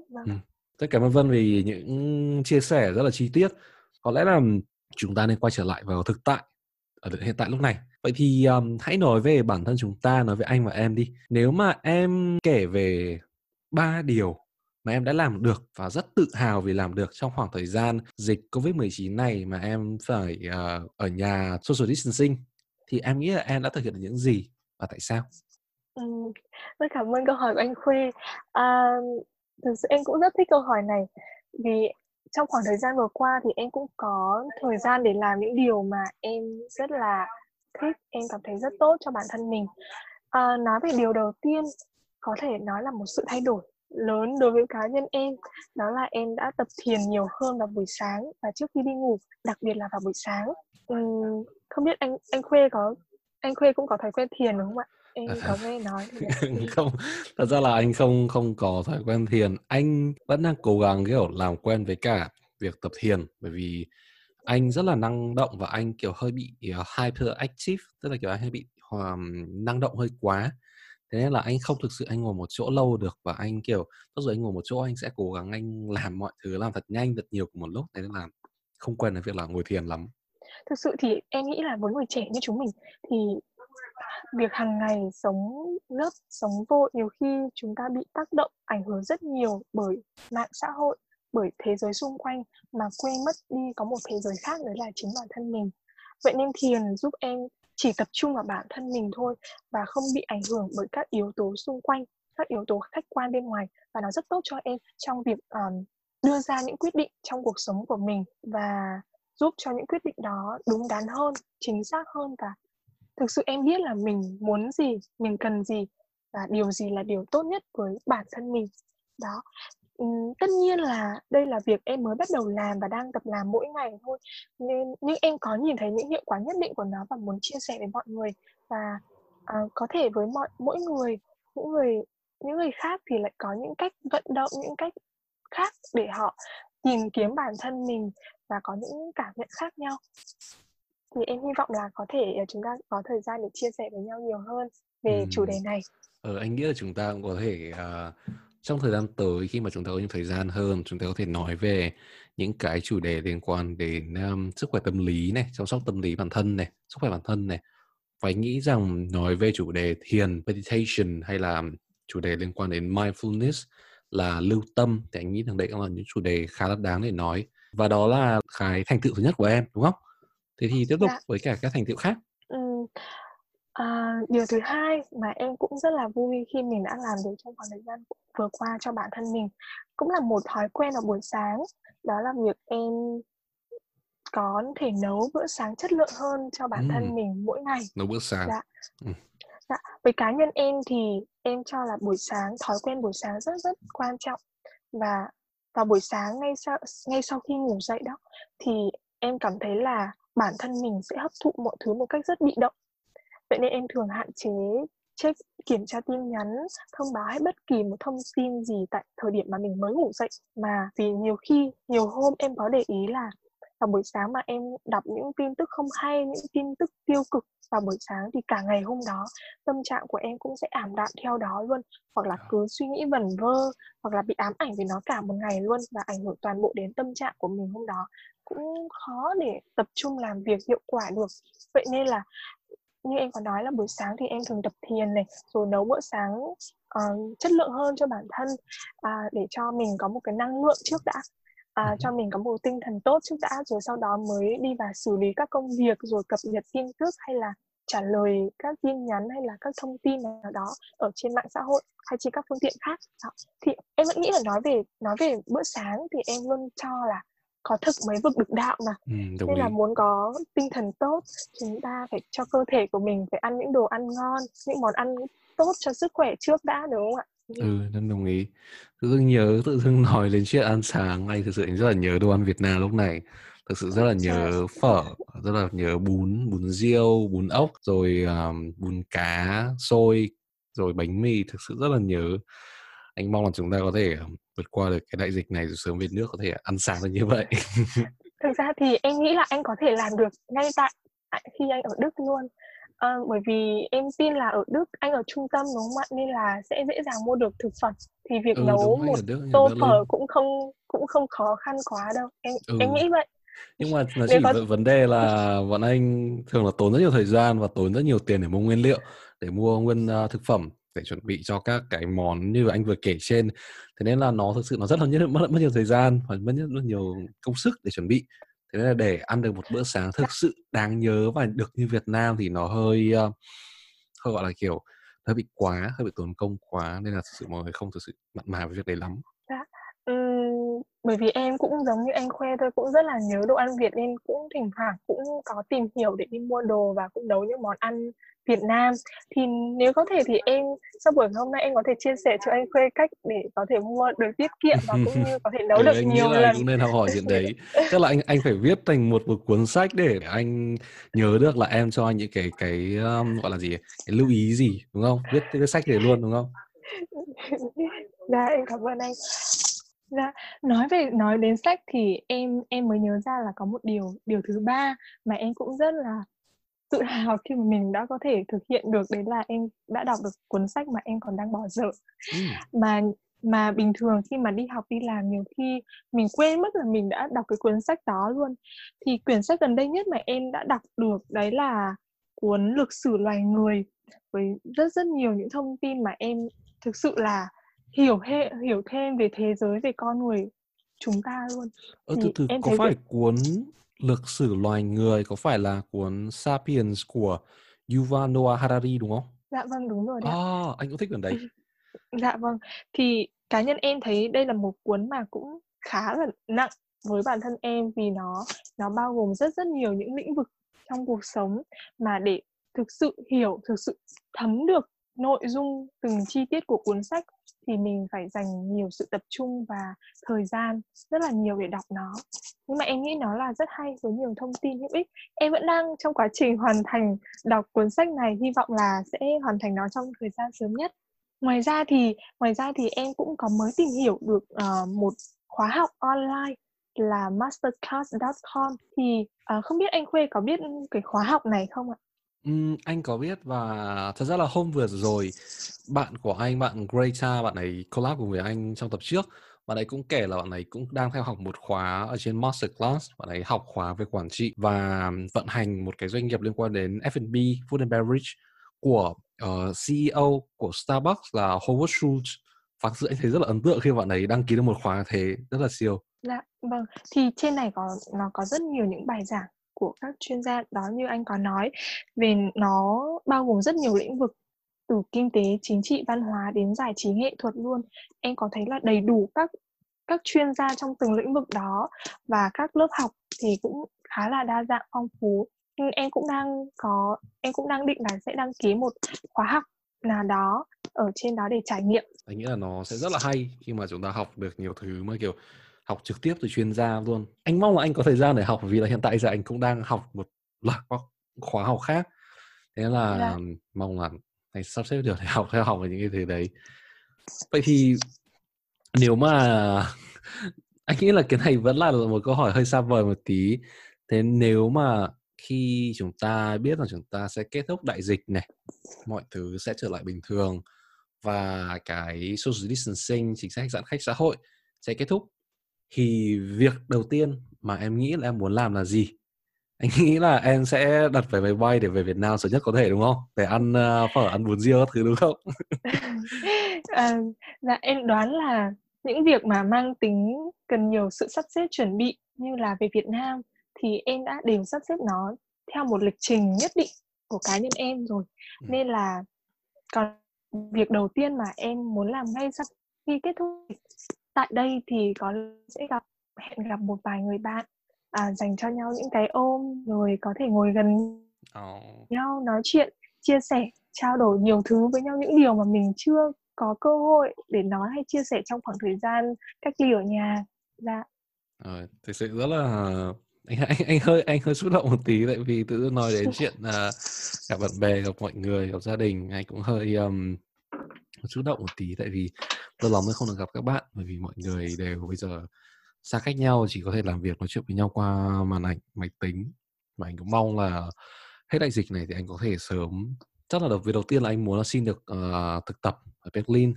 Rất cảm ơn Vân vì những chia sẻ rất là chi tiết. Có lẽ là chúng ta nên quay trở lại vào thực tại ở hiện tại lúc này. Vậy thì hãy nói về bản thân chúng ta, nói về anh và em đi. Nếu mà em kể về 3 điều mà em đã làm được và rất tự hào vì làm được trong khoảng thời gian dịch Covid-19 này mà em phải ở nhà social distancing, thì em nghĩ là em đã thực hiện được những gì và tại sao? Rất cảm ơn câu hỏi của anh Khue. Thực sự em cũng rất thích câu hỏi này, vì trong khoảng thời gian vừa qua thì em cũng có thời gian để làm những điều mà em rất là thích, em cảm thấy rất tốt cho bản thân mình. Nói về điều đầu tiên, có thể nói là một sự thay đổi lớn đối với cá nhân em, đó là em đã tập thiền nhiều hơn vào buổi sáng và trước khi đi ngủ, đặc biệt là vào buổi sáng. Không biết anh Khue có Anh Khue cũng có thói quen thiền đúng không ạ? Em có nghe nói. Không, thật ra là anh không có thói quen thiền. Anh vẫn đang cố gắng kiểu làm quen với cả việc tập thiền, bởi vì anh rất là năng động và anh kiểu hơi bị hyperactive, tức là kiểu anh hơi bị năng động hơi quá. Thế nên là anh không thực sự anh ngồi một chỗ lâu được, và anh kiểu lúc rồi anh ngồi một chỗ anh sẽ cố gắng anh làm mọi thứ, làm thật nhanh, thật nhiều cùng một lúc. Thế nên là không quen với việc là ngồi thiền lắm. Thực sự thì em nghĩ là với người trẻ như chúng mình thì việc hàng ngày sống vội, nhiều khi chúng ta bị tác động, ảnh hưởng rất nhiều bởi mạng xã hội, bởi thế giới xung quanh, mà quên mất đi có một thế giới khác, đấy là chính bản thân mình. Vậy nên thiền giúp em chỉ tập trung vào bản thân mình thôi và không bị ảnh hưởng bởi các yếu tố xung quanh, các yếu tố khách quan bên ngoài, và nó rất tốt cho em trong việc đưa ra những quyết định trong cuộc sống của mình và giúp cho những quyết định đó đúng đắn hơn, chính xác hơn cả. Thực sự em biết là mình muốn gì, mình cần gì và điều gì là điều tốt nhất với bản thân mình. Đó. Tất nhiên là đây là việc em mới bắt đầu làm và đang tập làm mỗi ngày thôi. Nhưng em có nhìn thấy những hiệu quả nhất định của nó và muốn chia sẻ với mọi người. Và có thể với mỗi người, những người khác thì lại có những cách vận động, những cách khác để họ tìm kiếm bản thân mình và có những cảm nhận khác nhau. Thì em hy vọng là có thể chúng ta có thời gian để chia sẻ với nhau nhiều hơn về chủ đề này. Anh nghĩ là chúng ta cũng có thể trong thời gian tới, khi mà chúng ta có những thời gian hơn, chúng ta có thể nói về những cái chủ đề liên quan đến sức khỏe tâm lý này, chăm sóc tâm lý bản thân này, sức khỏe bản thân này. Và anh nghĩ rằng nói về chủ đề thiền, meditation hay là chủ đề liên quan đến mindfulness là lưu tâm, thì anh nghĩ rằng đấy cũng là những chủ đề khá là đáng để nói. Và đó là cái thành tựu thứ nhất của em, đúng không? Thế thì tiếp tục với cả các thành tựu khác. Điều thứ hai mà em cũng rất là vui khi mình đã làm được trong khoảng thời gian vừa qua cho bản thân mình, cũng là một thói quen vào buổi sáng. Đó là việc em có thể nấu bữa sáng chất lượng hơn cho bản thân mình mỗi ngày. Nấu bữa sáng. Dạ. Với cá nhân em thì em cho là buổi sáng, thói quen buổi sáng rất quan trọng. Và vào buổi sáng ngay sau khi ngủ dậy đó, thì em cảm thấy là bản thân mình sẽ hấp thụ mọi thứ một cách rất bị động. Vậy nên em thường hạn chế kiểm tra tin nhắn, thông báo hay bất kỳ một thông tin gì tại thời điểm mà mình mới ngủ dậy. Mà vì nhiều hôm em có để ý là vào buổi sáng mà em đọc những tin tức không hay, những tin tức tiêu cực vào buổi sáng thì cả ngày hôm đó tâm trạng của em cũng sẽ ảm đạm theo đó luôn, hoặc là cứ suy nghĩ vẩn vơ, hoặc là bị ám ảnh vì nó cả một ngày luôn và ảnh hưởng toàn bộ đến tâm trạng của mình hôm đó. Cũng khó để tập trung làm việc hiệu quả được. Vậy nên là như em có nói là buổi sáng thì em thường tập thiền này, rồi nấu bữa sáng chất lượng hơn cho bản thân, để cho mình có một cái năng lượng trước đã, cho mình có một tinh thần tốt trước đã, rồi sau đó mới đi và xử lý các công việc, rồi cập nhật tin tức hay là trả lời các tin nhắn hay là các thông tin nào đó ở trên mạng xã hội hay trên các phương tiện khác. Đó. Thì em vẫn nghĩ là nói về bữa sáng thì em luôn cho là có thực mới vực được đạo mà. Nên là muốn có tinh thần tốt, chúng ta phải cho cơ thể của mình phải ăn những đồ ăn ngon, những món ăn tốt cho sức khỏe trước đã, đúng không ạ? Em đồng ý. Tự dưng nói đến chuyện ăn sáng này, thực sự em rất là nhớ đồ ăn Việt Nam lúc này. Thực sự rất là nhớ phở, rất là nhớ bún riêu, bún ốc, rồi bún cá xôi, rồi bánh mì. Thực sự rất là nhớ. Anh mong là chúng ta có thể vượt qua được cái đại dịch này rồi sớm về nước có thể ăn sáng được như vậy. Thực ra thì em nghĩ là anh có thể làm được ngay tại khi anh ở Đức luôn. Bởi vì em tin là ở Đức, anh ở trung tâm đúng không ạ? Nên là sẽ dễ dàng mua được thực phẩm. Thì việc nấu một tô phở cũng không khó khăn quá đâu. Em nghĩ vậy. Nhưng mà nó chỉ vấn đề là bọn anh thường là tốn rất nhiều thời gian và tốn rất nhiều tiền để mua nguyên liệu, để mua nguyên thực phẩm, để chuẩn bị cho các cái món như anh vừa kể trên. Thế nên là nó thực sự nó rất là mất nhiều thời gian và mất rất nhiều công sức để chuẩn bị. Thế nên là để ăn được một bữa sáng thực sự đáng nhớ và được như Việt Nam thì nó hơi gọi là kiểu hơi bị quá, hơi bị tốn công quá, nên là thực sự mọi người không thực sự mặn mà với việc đấy lắm. Bởi vì em cũng giống như anh khoe thôi, cũng rất là nhớ đồ ăn Việt nên cũng thỉnh thoảng cũng có tìm hiểu để đi mua đồ và cũng nấu những món ăn Việt Nam. Thì nếu có thể thì em sau buổi hôm nay em có thể chia sẻ cho anh khoe cách để có thể mua được tiết kiệm và cũng như có thể nấu được nhiều lần. Anh cũng nên học hỏi chuyện đấy. Chắc là anh phải viết thành một cuốn sách để anh nhớ được là em cho anh những cái gọi là gì, cái lưu ý gì, đúng không? Viết cái sách để luôn, đúng không? Dạ em cảm ơn anh. Dạ, nói đến sách thì em mới nhớ ra là có một điều thứ ba mà em cũng rất là tự hào khi mà mình đã có thể thực hiện được, đấy là em đã đọc được cuốn sách mà em còn đang bỏ dở. Mà bình thường khi mà đi học đi làm nhiều khi mình quên mất là mình đã đọc cái cuốn sách đó luôn. Thì quyển sách gần đây nhất mà em đã đọc được đấy là cuốn Lịch sử loài người, với rất rất nhiều những thông tin mà em thực sự là hiểu thêm về thế giới, về con người chúng ta luôn. Có phải được... cuốn Lịch sử loài người có phải là cuốn Sapiens của Yuval Noah Harari đúng không? Dạ vâng, đúng rồi đấy. Anh cũng thích cuốn đấy. Dạ vâng, thì cá nhân em thấy đây là một cuốn mà cũng khá là nặng với bản thân em vì nó bao gồm rất rất nhiều những lĩnh vực trong cuộc sống mà để thực sự hiểu, thực sự thấm được nội dung từng chi tiết của cuốn sách thì mình phải dành nhiều sự tập trung và thời gian rất là nhiều để đọc nó. Nhưng mà em nghĩ nó là rất hay với nhiều thông tin hữu ích. Em vẫn đang trong quá trình hoàn thành đọc cuốn sách này, hy vọng là sẽ hoàn thành nó trong thời gian sớm nhất. Ngoài ra thì em cũng có mới tìm hiểu được một khóa học online là Masterclass.com. Thì không biết anh Khuê có biết cái khóa học này không ạ? Anh có biết, và thật ra là hôm vừa rồi bạn của anh, bạn Greta, bạn ấy collab cùng với anh trong tập trước. Bạn ấy cũng kể là bạn ấy cũng đang theo học một khóa ở trên Masterclass. Bạn ấy học khóa về quản trị và vận hành một cái doanh nghiệp liên quan đến F&B, Food and Beverage, của CEO của Starbucks là Howard Schultz. Và anh thấy rất là ấn tượng khi bạn ấy đăng ký được một khóa thế, rất là siêu. Dạ, vâng. Thì trên này nó có rất nhiều những bài giảng của các chuyên gia đó như anh có nói, về nó bao gồm rất nhiều lĩnh vực từ kinh tế, chính trị, văn hóa đến giải trí, nghệ thuật luôn. Em có thấy là đầy đủ các chuyên gia trong từng lĩnh vực đó và các lớp học thì cũng khá là đa dạng, phong phú. Nhưng em cũng đang định là sẽ đăng ký một khóa học nào đó ở trên đó để trải nghiệm. Anh nghĩ là nó sẽ rất là hay khi mà chúng ta học được nhiều thứ mà kiểu học trực tiếp từ chuyên gia luôn. Anh mong là anh có thời gian để học vì là hiện tại giờ anh cũng đang học một loạt khóa học khác. Thế là mong là anh sắp xếp được để học theo học những cái thứ đấy. Vậy thì nếu mà anh nghĩ là cái này vẫn là một câu hỏi hơi xa vời một tí. Thế nếu mà khi chúng ta biết là chúng ta sẽ kết thúc đại dịch này, mọi thứ sẽ trở lại bình thường và cái social distancing, chính sách giãn cách xã hội sẽ kết thúc, thì việc đầu tiên mà em nghĩ là em muốn làm là gì? Anh nghĩ là em sẽ đặt vé máy bay để về Việt Nam sớm nhất có thể đúng không? Để ăn phở, ăn bún riêu các thứ đúng không? Dạ em đoán là những việc mà mang tính cần nhiều sự sắp xếp chuẩn bị như là về Việt Nam thì em đã đều sắp xếp nó theo một lịch trình nhất định của cá nhân em rồi. Nên là còn việc đầu tiên mà em muốn làm ngay sau khi kết thúc tại đây thì có sẽ hẹn gặp một vài người bạn, dành cho nhau những cái ôm rồi có thể ngồi gần nhau nói chuyện, chia sẻ, trao đổi nhiều thứ với nhau, những điều mà mình chưa có cơ hội để nói hay chia sẻ trong khoảng thời gian cách ly ở nhà. Dạ. Thực sự rất là anh hơi xúc động một tí tại vì tự dưng nói đến chuyện gặp bạn bè, gặp mọi người, gặp gia đình, anh cũng hơi xúc động một tí tại vì lâu lắm mới không được gặp các bạn, bởi vì mọi người đều bây giờ xa cách nhau, chỉ có thể làm việc nói chuyện với nhau qua màn ảnh máy tính. Và anh cũng mong là hết đại dịch này thì anh có thể sớm, chắc là việc đầu tiên là anh muốn là xin được thực tập ở Berlin,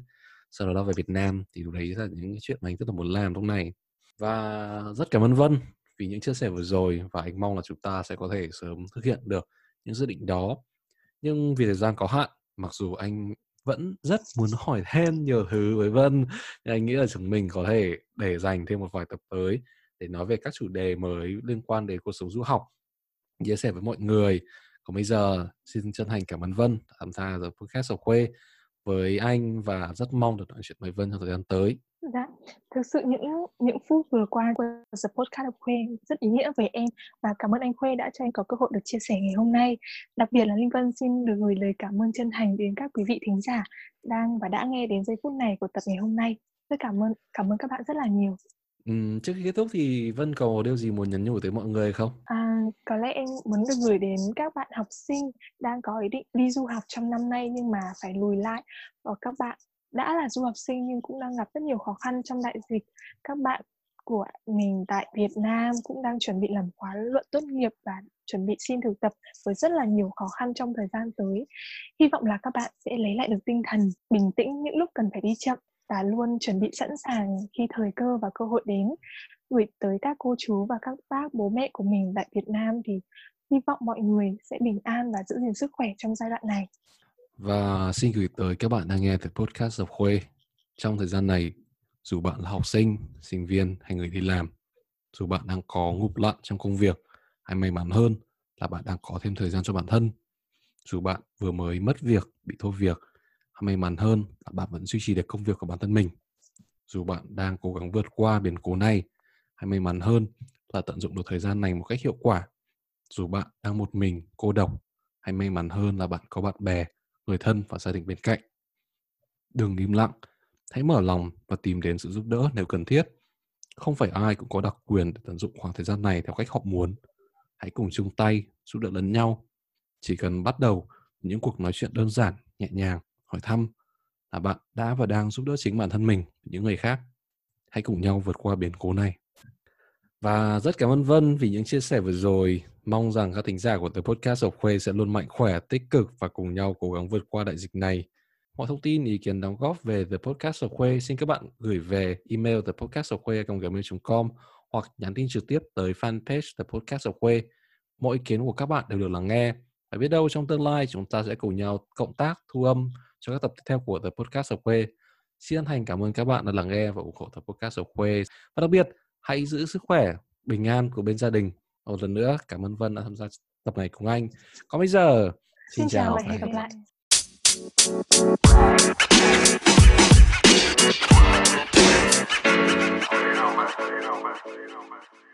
sau đó là về Việt Nam, thì lúc đấy là những chuyện mà anh rất là muốn làm lúc này. Và rất cảm ơn Vân vì những chia sẻ vừa rồi, và anh mong là chúng ta sẽ có thể sớm thực hiện được những dự định đó. Nhưng vì thời gian có hạn, mặc dù anh vẫn rất muốn hỏi thêm nhiều thứ với Vân, nhưng anh nghĩ là chúng mình có thể để dành thêm một vài tập tới để nói về các chủ đề mới liên quan đến cuộc sống du học, chia sẻ với mọi người. Còn bây giờ xin chân thành cảm ơn Vân tham gia The Podcast of Khue với anh, và rất mong được nói chuyện với Vân trong thời gian tới. Dạ, thực sự những phút vừa qua của The Podcast of Khue rất ý nghĩa với em, và cảm ơn anh Khue đã cho em có cơ hội được chia sẻ ngày hôm nay. Đặc biệt là Linh Vân xin được gửi lời cảm ơn chân thành đến các quý vị thính giả đang và đã nghe đến giây phút này của tập ngày hôm nay. Rất cảm ơn các bạn rất là nhiều. Trước khi kết thúc thì Vân có điều gì muốn nhắn nhủ tới mọi người không? Có lẽ em muốn được gửi đến các bạn học sinh đang có ý định đi du học trong năm nay nhưng mà phải lùi lại, và các bạn đã là du học sinh nhưng cũng đang gặp rất nhiều khó khăn trong đại dịch. Các bạn của mình tại Việt Nam cũng đang chuẩn bị làm khóa luận tốt nghiệp và chuẩn bị xin thực tập với rất là nhiều khó khăn trong thời gian tới. Hy vọng là các bạn sẽ lấy lại được tinh thần, bình tĩnh những lúc cần phải đi chậm và luôn chuẩn bị sẵn sàng khi thời cơ và cơ hội đến. Gửi tới các cô chú và các bác, bố mẹ của mình tại Việt Nam thì hy vọng mọi người sẽ bình an và giữ gìn sức khỏe trong giai đoạn này. Và xin gửi tới các bạn đang nghe The Podcast of Khue. Trong thời gian này, dù bạn là học sinh, sinh viên hay người đi làm, dù bạn đang có ngụp lặn trong công việc, hay may mắn hơn là bạn đang có thêm thời gian cho bản thân, dù bạn vừa mới mất việc, bị thôi việc, hay may mắn hơn là bạn vẫn duy trì được công việc của bản thân mình, dù bạn đang cố gắng vượt qua biến cố này, hay may mắn hơn là tận dụng được thời gian này một cách hiệu quả, dù bạn đang một mình, cô độc, hay may mắn hơn là bạn có bạn bè, người thân và gia đình bên cạnh. Đừng im lặng, hãy mở lòng và tìm đến sự giúp đỡ nếu cần thiết. Không phải ai cũng có đặc quyền để tận dụng khoảng thời gian này theo cách họ muốn. Hãy cùng chung tay, giúp đỡ lẫn nhau. Chỉ cần bắt đầu những cuộc nói chuyện đơn giản, nhẹ nhàng, hỏi thăm là bạn đã và đang giúp đỡ chính bản thân mình, những người khác. Hãy cùng nhau vượt qua biến cố này. Và rất cảm ơn Vân vì những chia sẻ vừa rồi. Mong rằng các thính giả của The Podcast of Khue sẽ luôn mạnh khỏe, tích cực và cùng nhau cố gắng vượt qua đại dịch này. Mọi thông tin, ý kiến đóng góp về The Podcast of Khue xin các bạn gửi về email thepodcastofkhue@gmail.com hoặc nhắn tin trực tiếp tới fanpage The Podcast of Khue. Mọi ý kiến của các bạn đều được lắng nghe. Và biết đâu trong tương lai chúng ta sẽ cùng nhau cộng tác, thu âm cho các tập tiếp theo của The Podcast of Khue. Xin chân thành cảm ơn các bạn đã lắng nghe và ủng hộ The Podcast of Khue. Và đặc biệt, hãy giữ sức khỏe, bình an của bên gia đình. Một lần nữa, cảm ơn Vân đã tham gia tập này cùng anh. Còn bây giờ, xin chào và hẹn gặp lại.